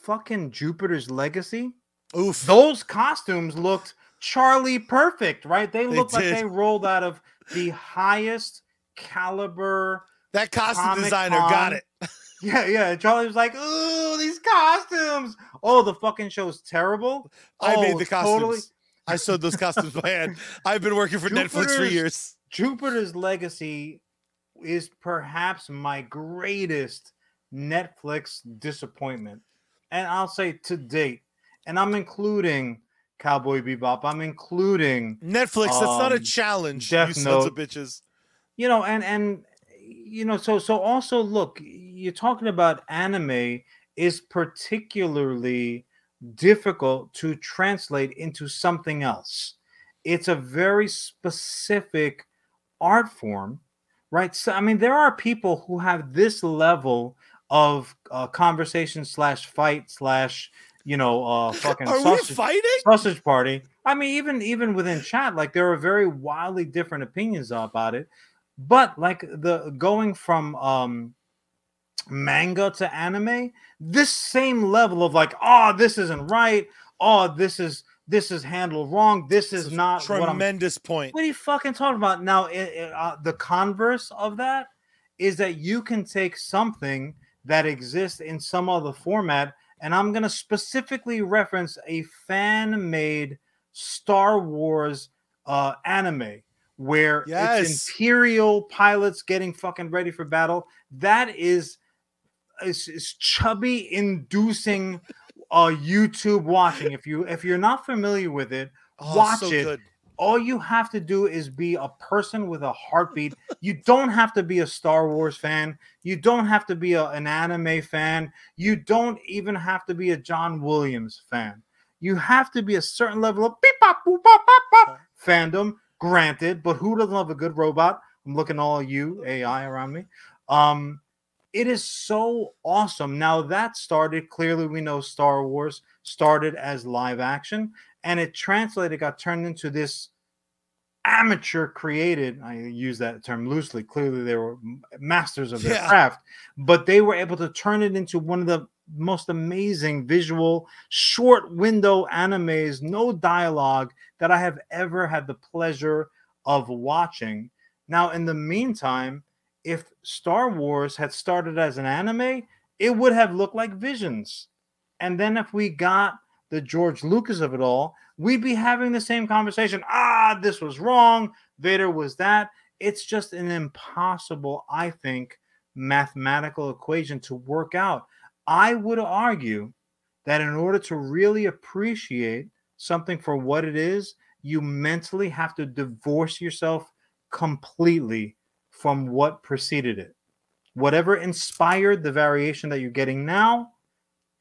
Fucking Jupiter's Legacy. Oof! Those costumes looked Charlie perfect, right? They looked like they rolled out of the highest caliber. That costume Comic-Con. Designer got it. Yeah. Charlie was like, "Ooh, these costumes! Oh, the fucking show's terrible. I made the costumes. Totally. I sewed those costumes by hand. I've been working for Netflix for years." Jupiter's Legacy is perhaps my greatest Netflix disappointment, and I'll say to date. And I'm including Cowboy Bebop. I'm including Netflix. That's not a challenge. Death Note. You sons of bitches. So also, look, you're talking about anime is particularly difficult to translate into something else. It's a very specific art form, right? So, I mean, there are people who have this level of conversation /fight you know, fucking sausage party. I mean, even within chat, like there are very wildly different opinions about it. But like the going from manga to anime, this same level of like, oh, this isn't right. Oh, this is handled wrong. This is not tremendous point. What are you fucking talking about? Now, the converse of that is that you can take something that exists in some other format, and I'm going to specifically reference a fan-made Star Wars anime where it's Imperial pilots getting fucking ready for battle. That is chubby-inducing YouTube watching. If you're not familiar with it, watch it. Good. All you have to do is be a person with a heartbeat. You don't have to be a Star Wars fan. You don't have to be an anime fan. You don't even have to be a John Williams fan. You have to be a certain level of beep, bop, boop, bop, bop, bop fandom, granted, but who doesn't love a good robot? I'm looking all you AI around me. It is so awesome. Now that started, clearly we know Star Wars started as live action, and it translated, got turned into this amateur created, I use that term loosely, clearly they were masters of their craft, but they were able to turn it into one of the most amazing visual short window animes, no dialogue, that I have ever had the pleasure of watching. Now, in the meantime, if Star Wars had started as an anime, it would have looked like Visions. And then if we got the George Lucas of it all, we'd be having the same conversation. Ah, this was wrong. Vader was that. It's just an impossible, I think, mathematical equation to work out. I would argue that in order to really appreciate something for what it is, you mentally have to divorce yourself completely from what preceded it. Whatever inspired the variation that you're getting now,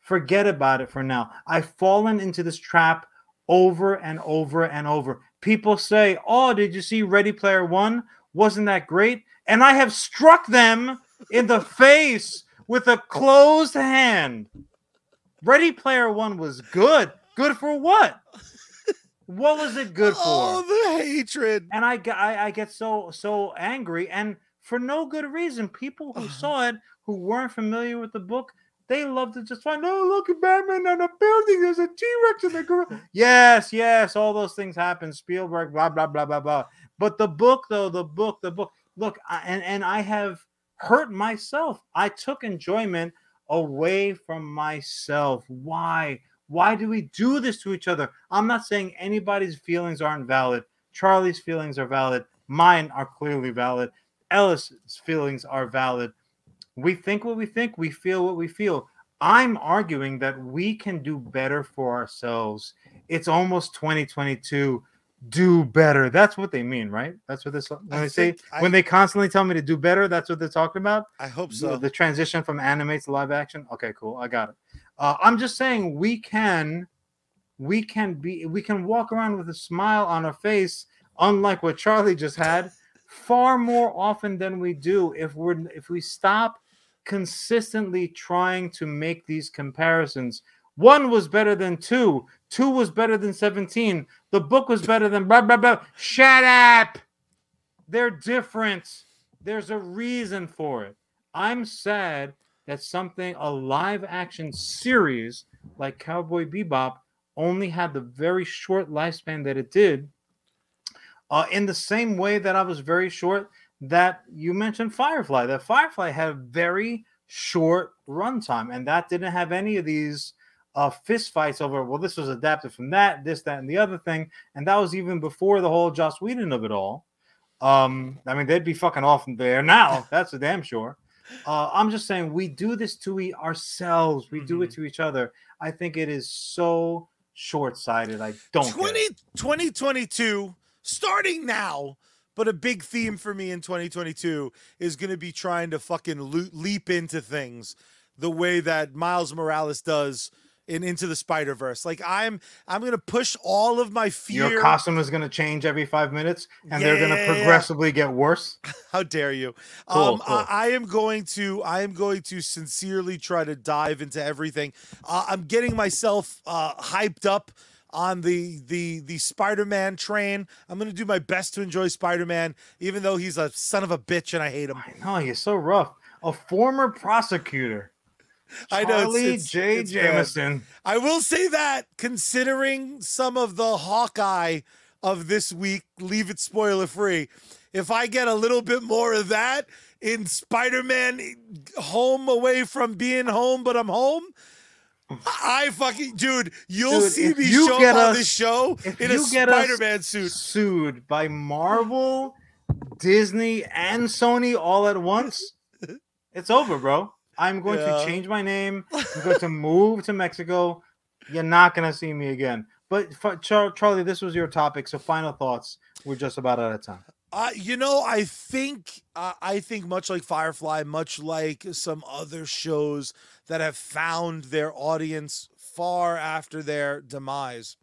forget about it for now. I've fallen into this trap over and over and over. People say, oh, did you see Ready Player One? Wasn't that great? And I have struck them in the face with a closed hand. Ready Player One was good. Good for what? What was it good for? Oh, the hatred. And I get so angry, and for no good reason. People who saw it, who weren't familiar with the book, they loved it just fine. Oh, look at Batman on a building. There's a T-Rex in the garage. Yes, all those things happen. Spielberg, blah, blah, blah, blah, blah. But the book, though, the book. Look, and I have hurt myself. I took enjoyment away from myself. Why? Why do we do this to each other? I'm not saying anybody's feelings aren't valid. Charlie's feelings are valid. Mine are clearly valid. Ellis's feelings are valid. We think what we think. We feel what we feel. I'm arguing that we can do better for ourselves. It's almost 2022. Do better. That's what they mean, right? That's what this when they constantly tell me to do better. That's what they're talking about. I hope so. The transition from anime to live action. Okay, cool. I got it. I'm just saying we can walk around with a smile on our face, unlike what Charlie just had, far more often than we do if we stop consistently trying to make these comparisons. One was better than two. Two was better than 17. The book was better than blah, blah, blah. Shut up. They're different. There's a reason for it. I'm sad that a live action series like Cowboy Bebop only had the very short lifespan that it did, in the same way that I was very short that you mentioned Firefly. That Firefly had a very short runtime, and that didn't have any of these fist fights over, well, this was adapted from that, this, that, and the other thing. And that was even before the whole Joss Whedon of it all. I mean, they'd be fucking off there now. That's for damn sure. I'm just saying we do this to ourselves. We do it to each other. I think it is so short-sighted. I don't get it. 2022, starting now, but a big theme for me in 2022 is going to be trying to fucking leap into things the way that Miles Morales does in Into the Spider-Verse. Like I'm going to push all of my fear. Your costume is going to change every 5 minutes and they're going to progressively get worse. How dare you? Cool. I am going to sincerely try to dive into everything. I'm getting myself hyped up on the Spider-Man train. I'm going to do my best to enjoy Spider-Man, even though he's a son of a bitch and I hate him. I know, he's so rough. A former prosecutor. Charlie J. Jameson. I will say that, considering some of the Hawkeye of this week, leave it spoiler free. If I get a little bit more of that in Spider-Man Home Away from Being Home, but I'm home, I fucking dude, see me show up on this show in a Spider-Man suit. Sued by Marvel, Disney, and Sony all at once. It's over, bro. I'm going to change my name. I'm going to move to Mexico. You're not going to see me again. But Charlie, this was your topic, so final thoughts. We're just about out of time. I think much like Firefly, much like some other shows that have found their audience far after their demise,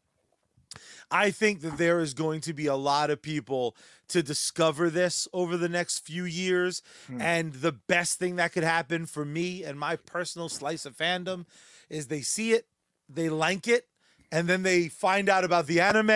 I think that there is going to be a lot of people to discover this over the next few years. And the best thing that could happen for me and my personal slice of fandom is they see it, they like it, and then they find out about the anime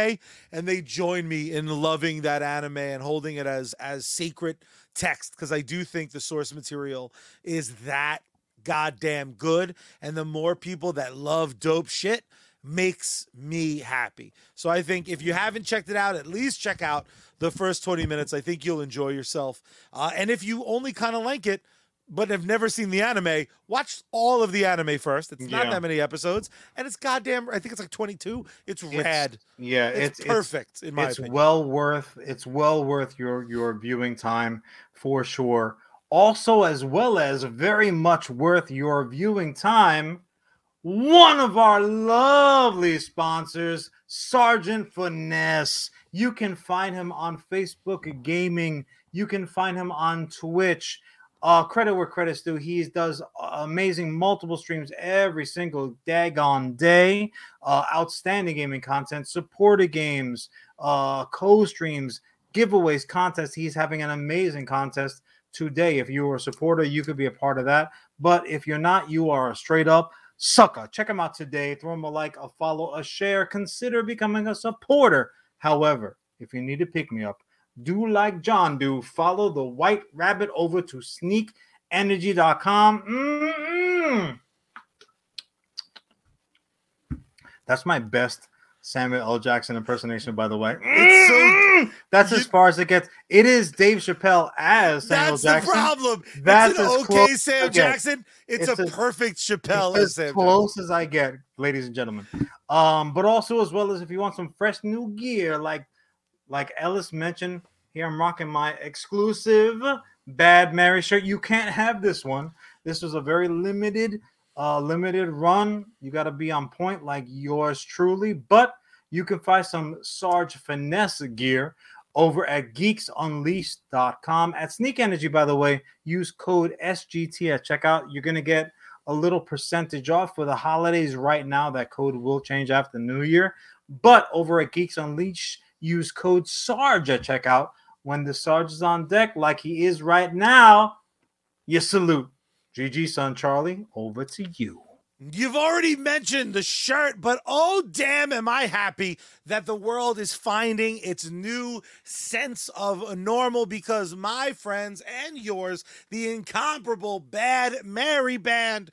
and they join me in loving that anime and holding it as sacred text, because I do think the source material is that goddamn good. And the more people that love dope shit, makes me happy. So I think if you haven't checked it out, at least check out the first 20 minutes. I think you'll enjoy yourself. And if you only kind of like it, but have never seen the anime, watch all of the anime first. It's not that many episodes. And it's goddamn, I think it's like 22. It's rad. Yeah. It's perfect in my opinion. It's well worth your viewing time for sure. Also, as well as very much worth your viewing time, one of our lovely sponsors, Sergeant Finesse. You can find him on Facebook Gaming. You can find him on Twitch. Credit where credit's due. He does amazing multiple streams every single daggone day. Outstanding gaming content, supported games, co-streams, giveaways, contests. He's having an amazing contest today. If you were a supporter, you could be a part of that. But if you're not, you are a straight up sucker. Check him out today. Throw him a like, a follow, a share. Consider becoming a supporter. However, if you need to pick me up, do like John do. Follow the White Rabbit over to sneakenergy.com. That's my best Samuel L. Jackson impersonation, by the way. It's so, that's as far as it gets. It is Dave Chappelle as Samuel Jackson. That's the problem. That's an okay Sam Jackson. It's a perfect Chappelle. It's as close as I get, ladies and gentlemen. But also, as well as if you want some fresh new gear, like Ellis mentioned, here I'm rocking my exclusive Bad Mary shirt. You can't have this one. This was a very limited run. You got to be on point like yours truly, but you can find some Sarge Finesse gear over at geeksunleashed.com. At Sneak Energy, by the way, use code SGT at checkout. You're going to get a little percentage off for the holidays right now. That code will change after New Year, but over at Geeks Unleashed, use code Sarge at checkout. When the Sarge is on deck, like he is right now, you salute. GG, son. Charlie, over to you. You've already mentioned the shirt, but oh damn, am I happy that the world is finding its new sense of normal, because my friends and yours, the incomparable Bad Mary Band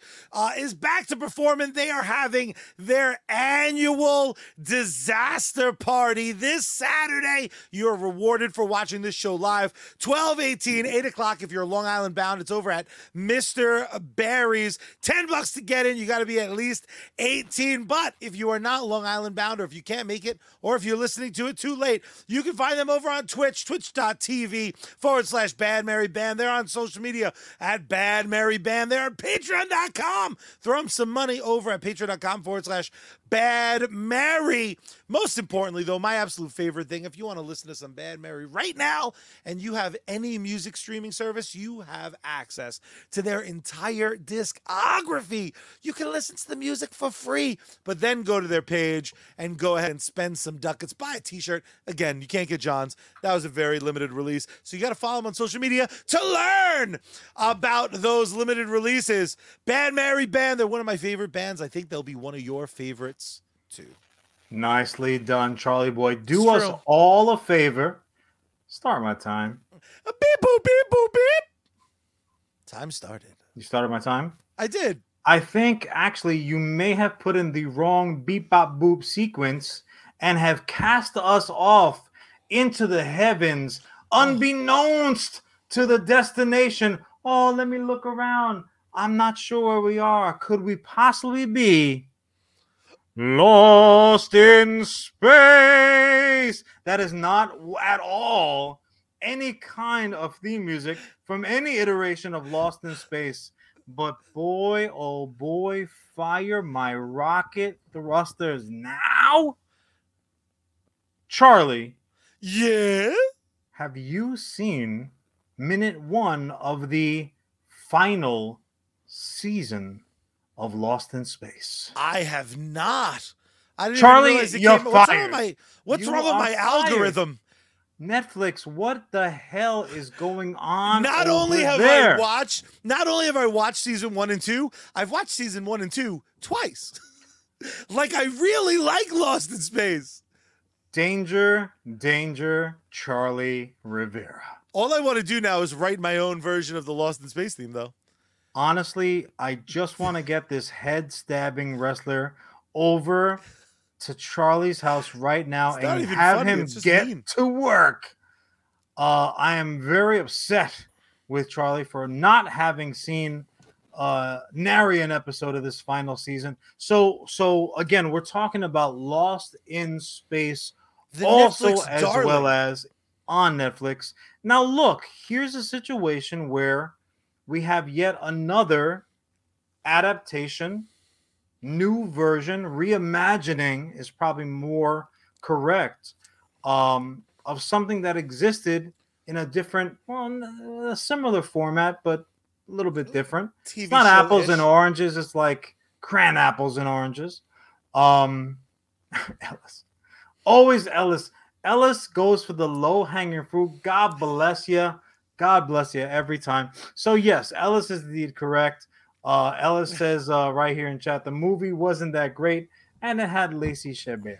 is back to performing. They are having their annual disaster party this Saturday. You're rewarded for watching this show live, 12/18, 8 o'clock if you're Long Island bound. It's over at Mr. Barry's. $10 to get in. You got to be at least 18, but if you are not Long Island bound, or if you can't make it, or if you're listening to it too late, you can find them over on Twitch, twitch.tv/Bad Mary Band. They're on social media at Bad Mary Band. They're on patreon.com. Throw them some money over at patreon.com/Bad Mary. Most importantly, though, my absolute favorite thing, if you want to listen to some Bad Mary right now and you have any music streaming service, you have access to their entire discography. You can can listen to the music for free, but then go to their page and go ahead and spend some ducats. Buy a t-shirt. Again, you can't get John's. That was a very limited release. So you got to follow him on social media to learn about those limited releases. Bad Mary Band, they're one of my favorite bands. I think they'll be one of your favorites too. Nicely done, Charlie Boy. Do us all a favor. Start my time. Beep, boop, beep, boop, beep. Time started. You started my time? I did. I think, actually, you may have put in the wrong beep, bop, boop sequence and have cast us off into the heavens, unbeknownst to the destination. Oh, let me look around. I'm not sure where we are. Could we possibly be lost in space? That is not at all any kind of theme music from any iteration of Lost in Space. But boy, oh boy, fire my rocket thrusters now. Charlie. Yeah? Have you seen minute one of the final season of Lost in Space? I have not. I didn't realize it came out. What's wrong with my algorithm? Netflix, what the hell is going on? Not only have I watched season 1 and 2, I've watched season 1 and 2 twice. Like, I really like Lost in Space. Danger, Charlie Rivera. All I want to do now is write my own version of the Lost in Space theme, though. Honestly, I just want to get this head-stabbing wrestler over to Charlie's house right now and have him get to work. I am very upset with Charlie for not having seen nary an episode of this final season. So again, we're talking about Lost in Space, also as well as on Netflix. Now, look, here's a situation where we have yet another adaptation. New version, reimagining is probably more correct, of something that existed in a different, a similar format, but a little bit different. TV it's not show-ish. Apples and oranges. It's like cran apples and oranges. Ellis. Always Ellis. Ellis goes for the low-hanging fruit. God bless you. God bless you every time. So, yes, Ellis is indeed correct. Ellis says right here in chat, the movie wasn't that great, and it had Lacey Chabert.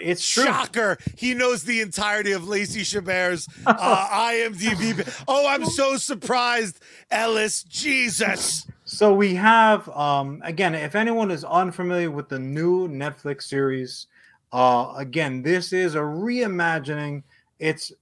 It's true. Shocker. He knows the entirety of Lacey Chabert's IMDb. Oh, I'm so surprised, Ellis. Jesus. So we have, again, if anyone is unfamiliar with the new Netflix series, again, this is a reimagining. It's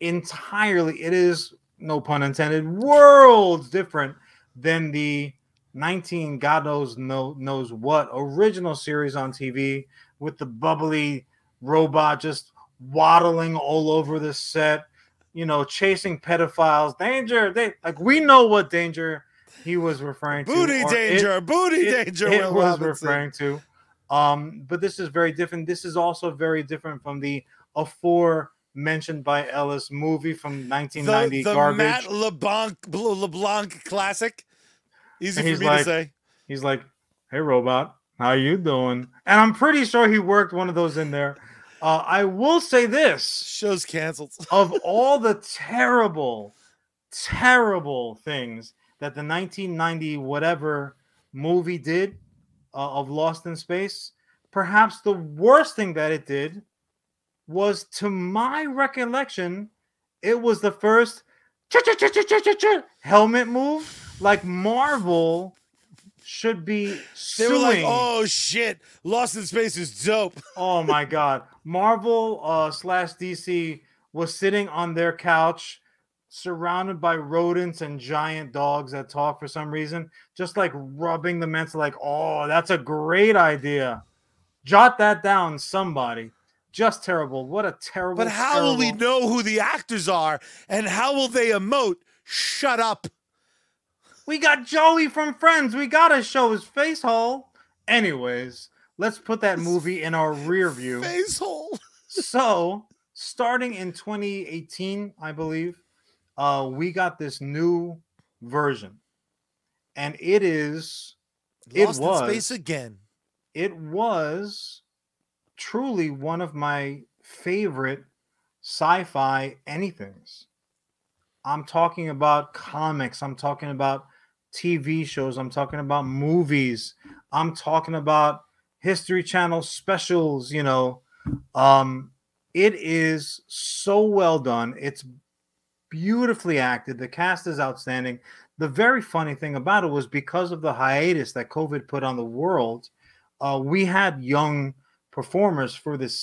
entirely, it is, no pun intended, worlds different than the 19 God knows what original series on TV with the bubbly robot just waddling all over the set, chasing pedophiles. Danger! We know what danger he was referring to. Booty danger. It was Robinson referring to. But this is very different. This is also very different from the aforementioned by Ellis movie from 1990 garbage. The Matt LeBlanc classic. Easy for me to say. He's like, hey, robot, how you doing? And I'm pretty sure he worked one of those in there. I will say this. Show's canceled. Of all the terrible, terrible things that the 1990 whatever movie did of Lost in Space, perhaps the worst thing that it did was, to my recollection, it was the first helmet move. Like, Marvel should be suing. They were like, oh, shit. Lost in Space is dope. Oh, my God. Marvel / DC was sitting on their couch surrounded by rodents and giant dogs that talk for some reason, just, like, rubbing the mental, like, oh, that's a great idea. Jot that down, somebody. Just terrible. What a terrible. But how will we know who the actors are, and how will they emote? Shut up. We got Joey from Friends. We got to show his face hole. Anyways, let's put that movie in our rear view. Face hole. So, starting in 2018, I believe, we got this new version. And it is Lost in Space again. It was truly one of my favorite sci-fi anythings. I'm talking about comics. I'm talking about TV shows. I'm talking about movies. I'm talking about History Channel specials, you know. It is so well done. It's beautifully acted. The cast is outstanding. The very funny thing about it was because of the hiatus that COVID put on the world, we had young performers for this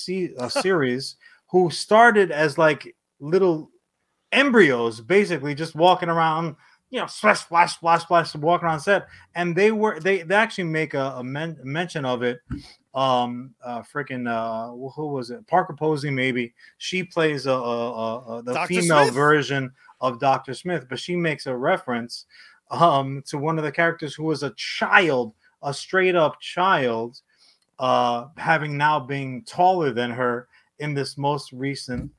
series who started as like little embryos, basically just walking around, you know, splash, splash, splash, splash, walking around set. And they actually make a mention of it. Who was it? Parker Posey, maybe. She plays the female version of Dr. Smith, but she makes a reference to one of the characters who was a child, a straight up child, having now being taller than her in this most recent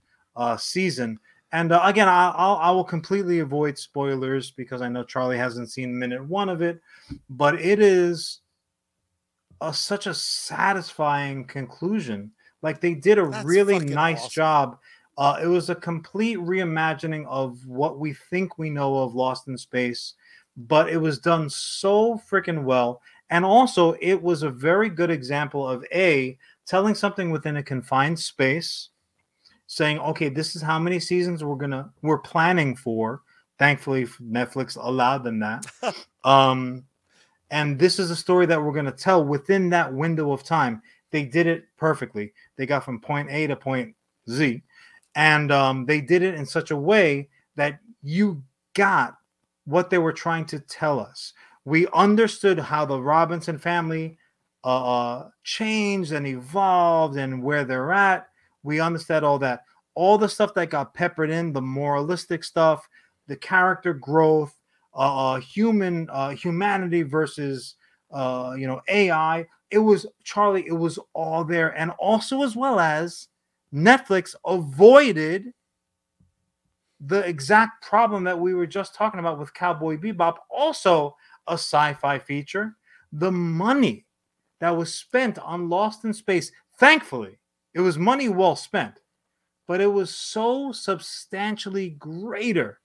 season. And again, I will completely avoid spoilers because I know Charlie hasn't seen minute one of it, but it is such a satisfying conclusion. Like, they did a really nice job. It was a complete reimagining of what we think we know of Lost in Space, but it was done so freaking well. And also, it was a very good example of telling something within a confined space, saying, okay, this is how many seasons we're planning for. Thankfully, Netflix allowed them that. And this is a story that we're going to tell within that window of time. They did it perfectly. They got from point A to point Z. And they did it in such a way that you got what they were trying to tell us. We understood how the Robinson family changed and evolved and where they're at. We understand all that. All the stuff that got peppered in, the moralistic stuff, the character growth, humanity versus AI. It was, Charlie, it was all there. And also, as well as, Netflix avoided the exact problem that we were just talking about with Cowboy Bebop, also a sci-fi feature. The money that was spent on Lost in Space, thankfully, it was money well spent, but it was so substantially greater,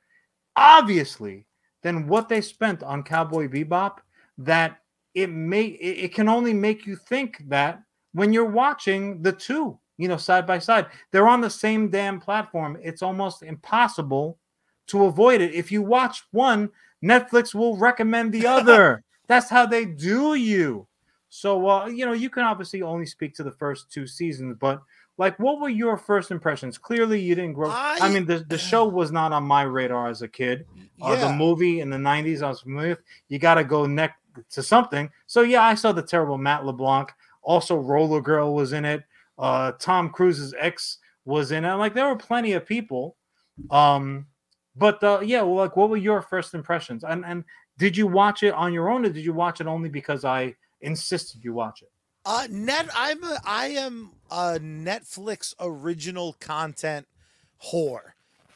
obviously, than what they spent on Cowboy Bebop that it can only make you think that when you're watching the two, you know, side by side. They're on the same damn platform. It's almost impossible to avoid it. If you watch one, Netflix will recommend the other. That's how they do you. So, you can obviously only speak to the first two seasons, but like, what were your first impressions? Clearly, you didn't grow. I mean, the show was not on my radar as a kid. The movie in the 90s, I was familiar with. You got to go neck to something. So, yeah, I saw the terrible Matt LeBlanc. Also, Roller Girl was in it. Tom Cruise's ex was in it. Like, there were plenty of people. But what were your first impressions? And did you watch it on your own, or did you watch it only because I insisted you watch it? I am a Netflix original content whore.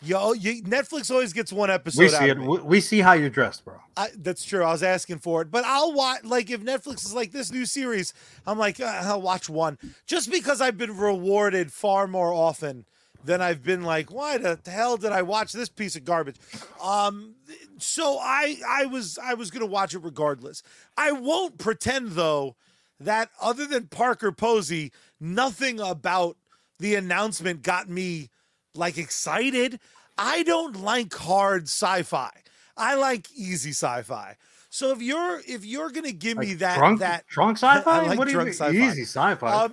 Netflix always gets one episode. We see out of it. We see how you're dressed, bro. That's true. I was asking for it, but I'll watch. Like, if Netflix is like, this new series, I'm like, I'll watch one, just because I've been rewarded far more often than I've been like, why the hell did I watch this piece of garbage? So I was gonna watch it regardless. I won't pretend though that other than Parker Posey, nothing about the announcement got me like excited. I don't like hard sci-fi. I like easy sci-fi. So if you're gonna give me like that drunk sci-fi, I like what drunk do you mean? Sci-fi. Easy sci-fi.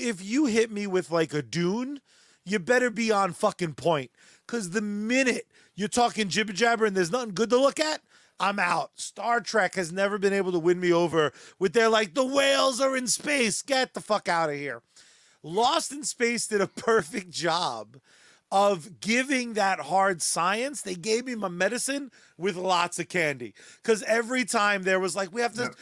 If you hit me with like a Dune, you better be on fucking point. Because the minute you're talking jibber jabber and there's nothing good to look at, I'm out. Star Trek has never been able to win me over with their like, the whales are in space, get the fuck out of here. Lost in Space did a perfect job of giving that hard science. They gave me my medicine with lots of candy. Because every time there was like, we have to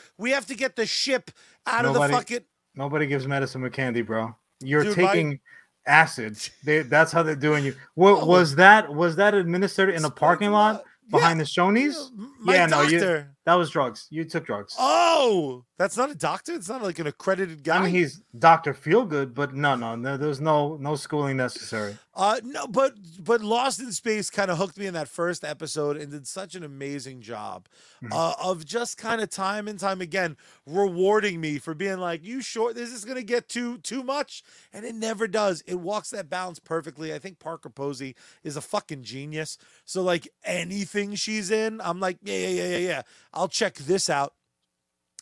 get the ship out of the fucking... Nobody gives medicine with candy, bro. You're taking... acid. That's how they're doing you. Was that administered in a parking lot behind the Shoney's? Yeah, no, doctor. That was drugs. You took drugs. Oh, that's not a doctor. It's not like an accredited guy. I mean, he's Dr. Feelgood, but no, there's no schooling necessary. No, but Lost in Space kind of hooked me in that first episode and did such an amazing job of just kind of time and time again rewarding me for being like, you sure this is going to get too much? And it never does. It walks that balance perfectly. I think Parker Posey is a fucking genius. So like anything she's in, I'm like, yeah. I'll check this out.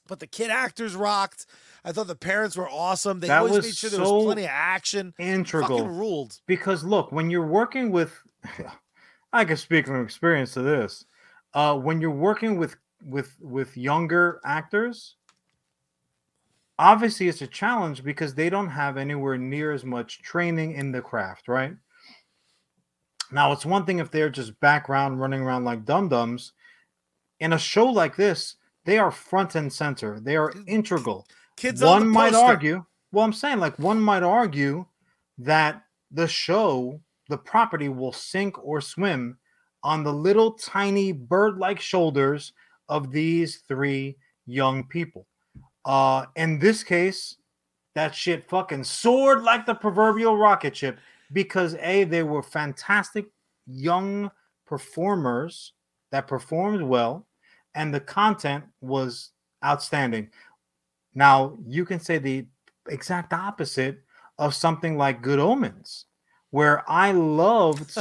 But the kid actors rocked. I thought the parents were awesome. They always made sure there was plenty of action. Integral. Fucking ruled. Because look, when you're working with, I can speak from experience to this. When you're working with younger actors, obviously it's a challenge because they don't have anywhere near as much training in the craft, right? Now it's one thing if they're just background running around like dum-dums. In a show like this, they are front and center. They are integral. Kids on the poster. One might argue. Well, I'm saying, like, one might argue that the show, the property, will sink or swim on the little tiny bird-like shoulders of these three young people. In this case, that shit fucking soared like the proverbial rocket ship because A, they were fantastic young performers that performed well, and the content was outstanding. Now, you can say the exact opposite of something like Good Omens, where I loved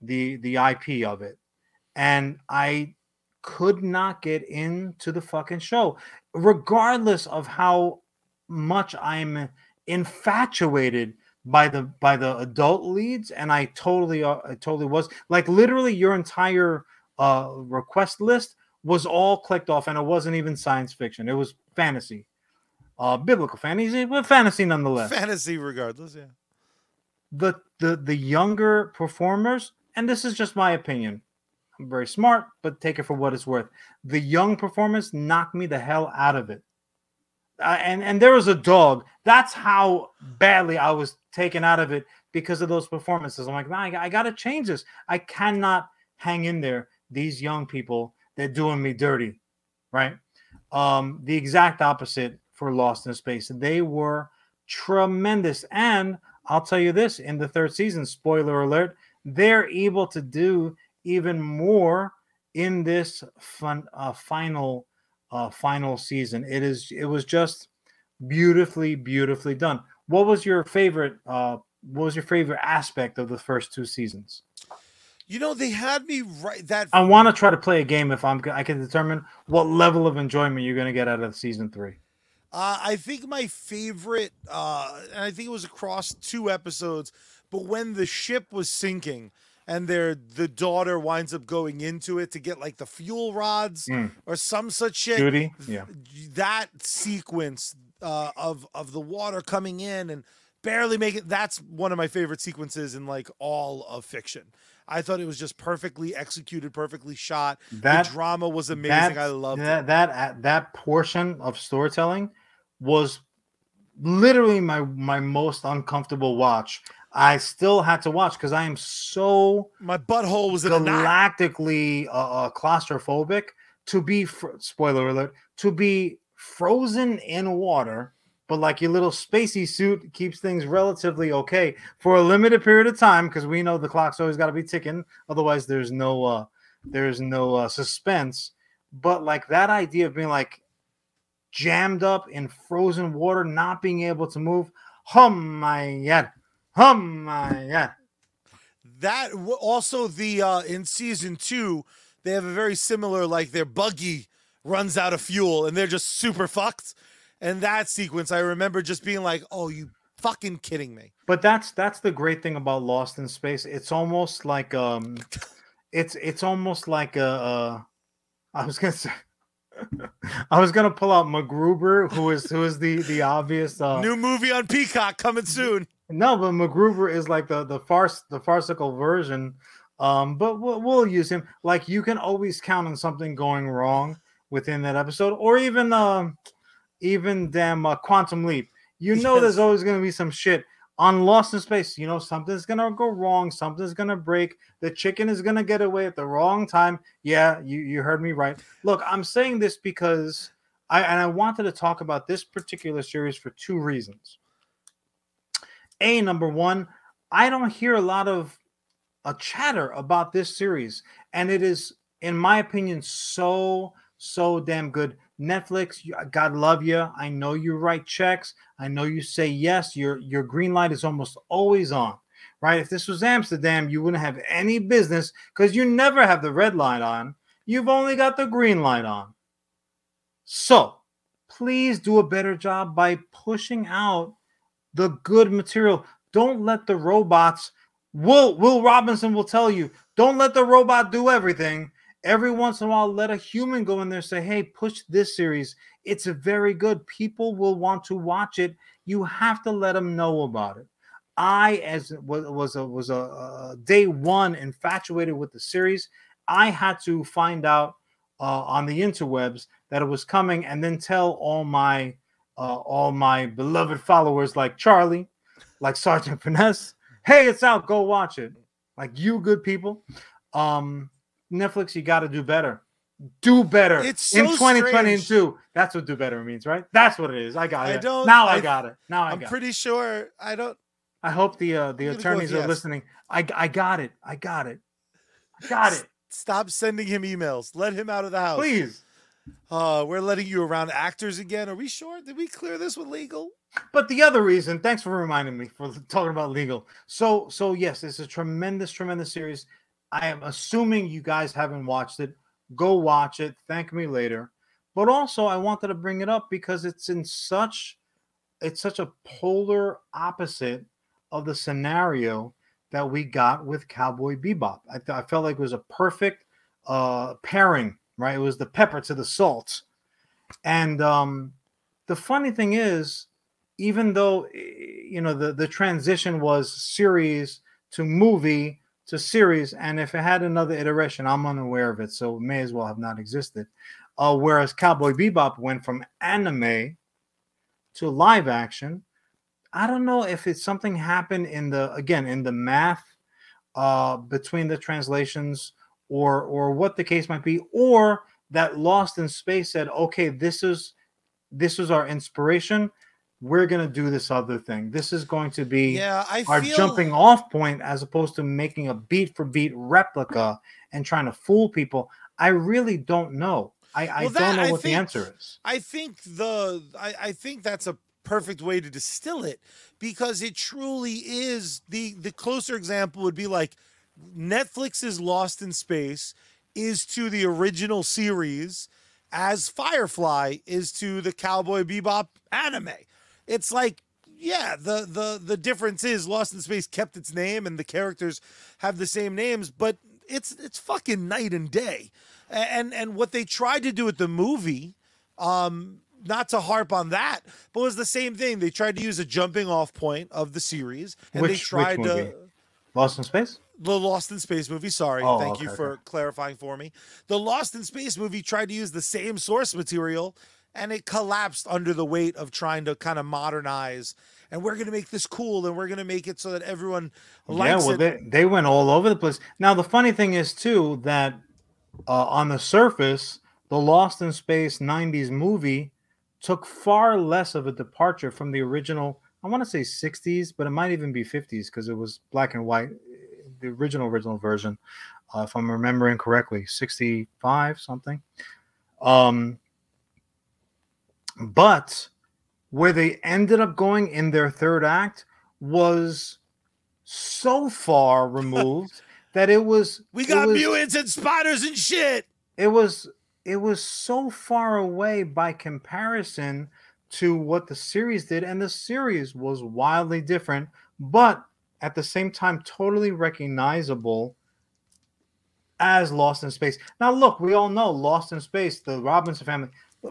the IP of it. And I could not get into the fucking show, regardless of how much I'm infatuated by the adult leads, and I totally was. Like, literally your entire request list was all clicked off, and it wasn't even science fiction. It was fantasy, biblical fantasy, but fantasy nonetheless. Fantasy regardless, yeah. The younger performers, and this is just my opinion, I'm very smart, but take it for what it's worth. The young performers knocked me the hell out of it. And there was a dog. That's how badly I was taken out of it because of those performances. I'm like, nah, I got to change this. I cannot hang in there. These young people, they're doing me dirty, right? The exact opposite for Lost in Space. They were tremendous. And I'll tell you this, in the third season, spoiler alert, they're able to do even more in this final season. It was just beautifully done. What was your favorite aspect of the first two seasons? You know, they had me right that I want to try to play a game if I can determine what level of enjoyment you're going to get out of season 3. I think my favorite and I think it was across two episodes, but when the ship was sinking and the daughter winds up going into it to get like the fuel rods or some such shit. Judy? Yeah. That sequence of the water coming in and barely making it, that's one of my favorite sequences in like all of fiction. I thought it was just perfectly executed, perfectly shot. The drama was amazing. I loved it. That portion of storytelling was literally my most uncomfortable watch. I still had to watch because I am so my butthole was galactically claustrophobic to be spoiler alert, to be frozen in water, but like your little spacey suit keeps things relatively okay for a limited period of time because we know the clock's always got to be ticking, otherwise there's no suspense. But like that idea of being like jammed up in frozen water, not being able to move, Oh my God. That also in season 2, they have a very similar, like their buggy runs out of fuel and they're just super fucked. And that sequence, I remember just being like, oh, you fucking kidding me. But that's the great thing about Lost in Space. It's almost like, it's almost like, I was gonna pull out MacGruber, who is the obvious new movie on Peacock coming soon. No, but MacGruber is like the farcical version. But we'll use him. Like you can always count on something going wrong within that episode, or even Quantum Leap. You know, yes. There's always gonna be some shit. on Lost in Space, you know, something's going to go wrong. Something's going to break. The chicken is going to get away at the wrong time. Yeah, you heard me right. Look, I'm saying this because I wanted to talk about this particular series for two reasons. A, number one, I don't hear a lot of chatter about this series. And it is, in my opinion, so damn good. Netflix, God love you. I know you write checks. I know you say yes. Your green light is almost always on, right? If this was Amsterdam, you wouldn't have any business because you never have the red light on. You've only got the green light on. So please do a better job by pushing out the good material. Don't let the robots... Will Robinson will tell you, don't let the robot do everything. Every once in a while, let a human go in there and say, hey, push this series. It's very good. People will want to watch it. You have to let them know about it. I, as was a day one infatuated with the series, I had to find out on the interwebs that it was coming and then tell all my beloved followers like Charlie, like Sergeant Finesse, hey, it's out. Go watch it. Like, you good people. Netflix, you got to do better. Do better. It's so in 2022. Strange. That's what do better means, right? That's what it is. I got it. Now I got it. I'm pretty sure I don't. I hope the attorneys are listening. I got it. Stop sending him emails. Let him out of the house. Please. We're letting you around actors again. Are we sure? Did we clear this with legal? But the other reason, thanks for reminding me for talking about legal. So yes, it's a tremendous series. I am assuming you guys haven't watched it. Go watch it. Thank me later. But also, I wanted to bring it up because it's such a polar opposite of the scenario that we got with Cowboy Bebop. I felt like it was a perfect pairing, right? It was the pepper to the salt. And the funny thing is, even though, you know, the transition was series to movie to series, and if it had another iteration, I'm unaware of it, so it may as well have not existed. Whereas Cowboy Bebop went from anime to live action. I don't know if it's something happened in the math between the translations or what the case might be, or that Lost in Space said, okay, this is our inspiration. We're going to do this other thing. This is going to be our jumping off point as opposed to making a beat for beat replica and trying to fool people. I really don't know. I don't know what the answer is. I think that's a perfect way to distill it, because it truly is. The closer example would be like Netflix's Lost in Space is to the original series as Firefly is to the Cowboy Bebop anime. It's like, yeah, the difference is Lost in Space kept its name and the characters have the same names, but it's fucking night and day. And what they tried to do with the movie, not to harp on that, but was the same thing. They tried to use a jumping off point of the series, and which movie? Lost in Space? The Lost in Space movie, sorry. Thank you for clarifying for me. The Lost in Space movie tried to use the same source material, and it collapsed under the weight of trying to kind of modernize. And we're going to make this cool, and we're going to make it so that everyone likes it. Yeah, well, they went all over the place. Now, the funny thing is, too, that on the surface, the Lost in Space 90s movie took far less of a departure from the original, I want to say 60s, but it might even be 50s because it was black and white, the original version, if I'm remembering correctly, 65 something. But where they ended up going in their third act was so far removed that it was... We got mutants and spiders and shit! It was so far away by comparison to what the series did, and the series was wildly different, but at the same time totally recognizable as Lost in Space. Now look, we all know Lost in Space, the Robinson family...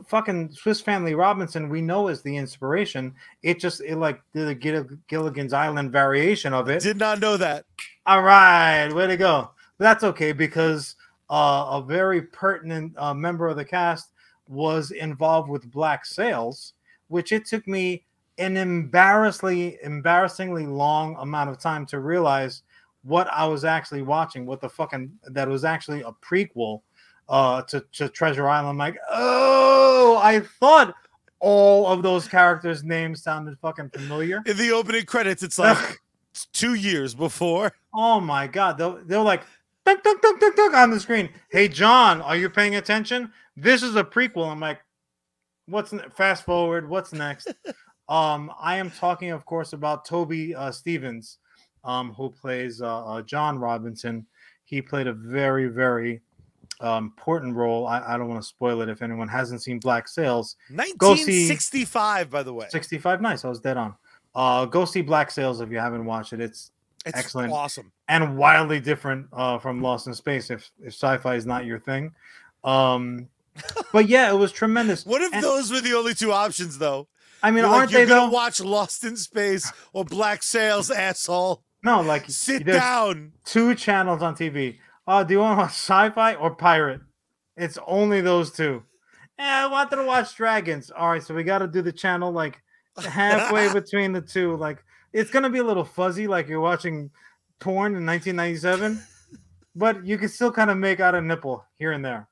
Fucking Swiss Family Robinson, we know, is the inspiration. It like did a Gilligan's Island variation of it. Did not know that. All right, way to go. That's okay, because a very pertinent member of the cast was involved with Black Sails, which it took me an embarrassingly long amount of time to realize what I was actually watching, that was actually a prequel to Treasure Island. I'm like, oh, I thought all of those characters' names sounded fucking familiar. In the opening credits, it's like 2 years before. Oh my God. They're like, dunk, dunk, dunk, dunk, dunk on the screen. Hey, John, are you paying attention? This is a prequel. I'm like, fast forward, what's next? I am talking, of course, about Toby Stevens, who plays John Robinson. He played a very, very important role. I don't want to spoil it if anyone hasn't seen Black Sails. 1965, by the way. 65, nice. I was dead on. Go see Black Sails if you haven't watched it. It's excellent, awesome, and wildly different from Lost in Space. If sci-fi is not your thing, but yeah, it was tremendous. What if those were the only two options, though? I mean, you're gonna watch Lost in Space or Black Sails, asshole? No, like sit down. Two channels on TV. Do you want to watch sci-fi or pirate? It's only those two. I wanted to watch dragons. All right, so we got to do the channel like halfway between the two. Like it's gonna be a little fuzzy, like you're watching porn in 1997, but you can still kind of make out a nipple here and there.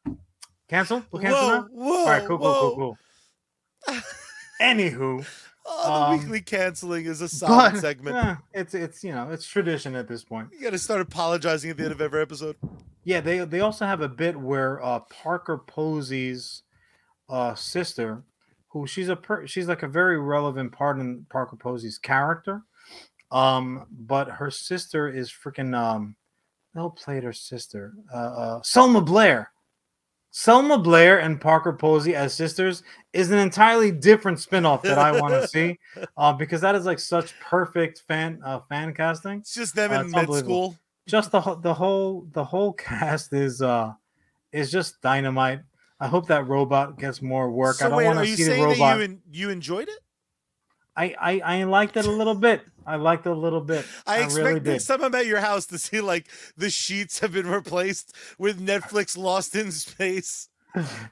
Cancel? We'll cancel now? All right, cool. Anywho, the weekly canceling is a solid segment. It's it's tradition at this point. You got to start apologizing at the end of every episode. Yeah, they also have a bit where Parker Posey's sister, who she's like a very relevant part in Parker Posey's character, but her sister is freaking who played her sister, Selma Blair. Selma Blair and Parker Posey as sisters is an entirely different spinoff that I want to see because that is like such perfect fan casting. It's just them in med school. Just the whole cast is just dynamite. I hope that robot gets more work. So I don't want to see the robot. That you enjoyed it? I liked it a little bit. I expect really next time I'm at your house to see like the sheets have been replaced with Netflix Lost in Space.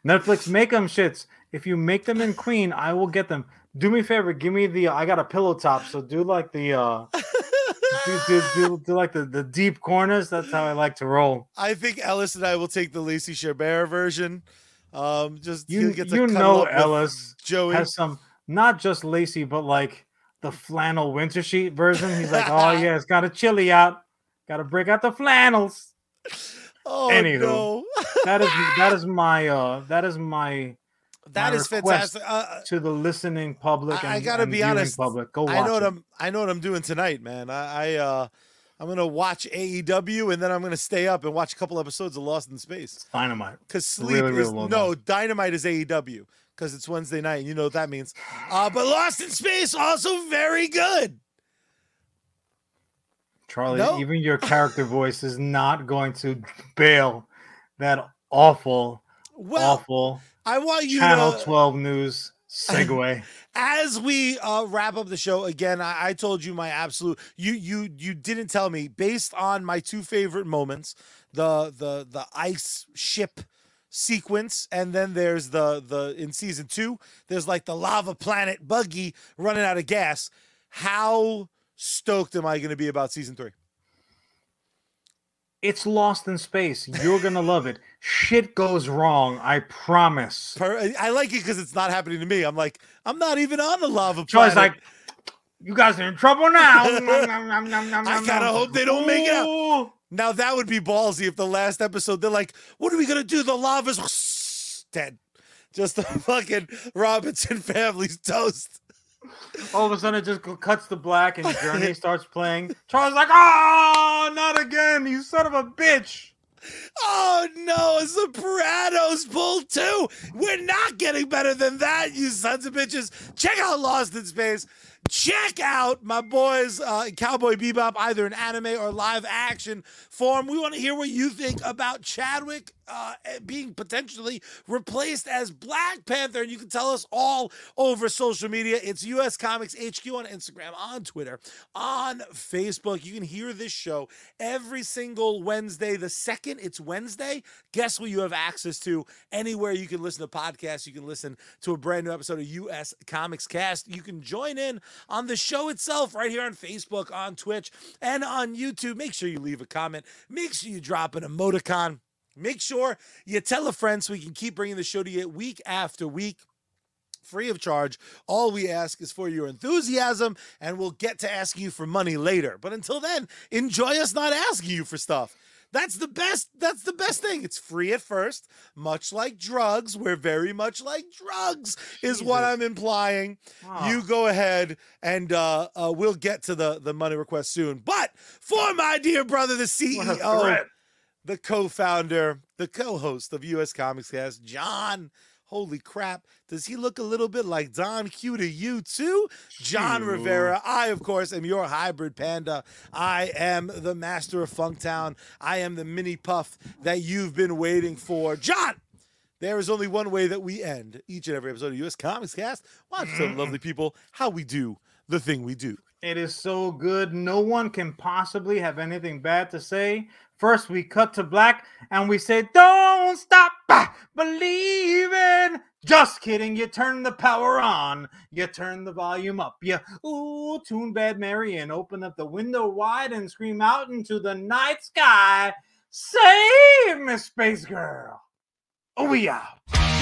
Netflix, make them shits. If you make them in Queen, I will get them. Do me a favor, give me I got a pillow top, so do like the do like the deep corners. That's how I like to roll. I think Ellis and I will take the Lacey Chabert version. Just Ellis Joey has some. Not just Lacey, but like the flannel winter sheet version. He's like, oh, yeah, it's got to chilly out. Got to break out the flannels. Oh, anywho, no. That is my fantastic to the listening public. I got to be honest. Public. Go watch I know what I'm doing tonight, man. I'm going to watch AEW, and then I'm going to stay up and watch a couple episodes of Lost in Space. It's dynamite. Because sleep dynamite is AEW. Because it's Wednesday night, and you know what that means. But Lost in Space, also very good. Charlie, even your character voice is not going to bail that awful I want you Channel 12 News segue. As we wrap up the show, again, I told you my absolute... You didn't tell me. Based on my two favorite moments, the ice ship sequence, and then there's the in season 2 there's like the lava planet buggy running out of gas. How stoked am I going to be about season 3? It's Lost in Space. You're going to love it. Shit goes wrong, I promise. I like it because it's not happening to me. I'm like, I'm not even on the lava planet. So I was like, you guys are in trouble now. I gotta hope they don't make it out. Now, that would be ballsy if the last episode, they're like, what are we going to do? The lava's dead. Just the fucking Robinson family's toast. All of a sudden, it just cuts to black and Journey starts playing. Charles like, oh, not again, you son of a bitch. Oh, no, Sopranos Bull 2. We're not getting better than that, you sons of bitches. Check out Lost in Space. Check out my boys, Cowboy Bebop, either in anime or live action form. We want to hear what you think about Chadwick being potentially replaced as Black Panther. And you can tell us all over social media. It's US Comics HQ on Instagram, on Twitter, on Facebook. You can hear this show every single Wednesday. The second it's Wednesday, guess what you have access to? Anywhere you can listen to podcasts, you can listen to a brand new episode of US Comics Cast. You can join in on the show itself right here on Facebook, on Twitch, and on YouTube. Make sure you leave a comment. Make sure you drop an emoticon. Make sure you tell a friend so we can keep bringing the show to you week after week, free of charge. All we ask is for your enthusiasm, and we'll get to asking you for money later. But until then, enjoy us not asking you for stuff. That's the best thing. It's free at first, much like drugs. We're very much like drugs is Jesus. What I'm implying. Wow. You go ahead and we'll get to the money request soon. But for my dear brother, the CEO, the co-founder, the co-host of US Comics Cast, John, holy crap, does he look a little bit like Don Q to you too? John Rivera. I, of course, am your hybrid panda. I am the master of Funktown. I am the mini puff that you've been waiting for. John, there is only one way that we end each and every episode of US Comics Cast. Watch some lovely people, how we do the thing we do. It is so good. No one can possibly have anything bad to say. First, we cut to black and we say, don't stop believing. Just kidding. You turn the power on. You turn the volume up. You tune Bad Mary and open up the window wide and scream out into the night sky. Save Miss Space Girl. Oh, we out.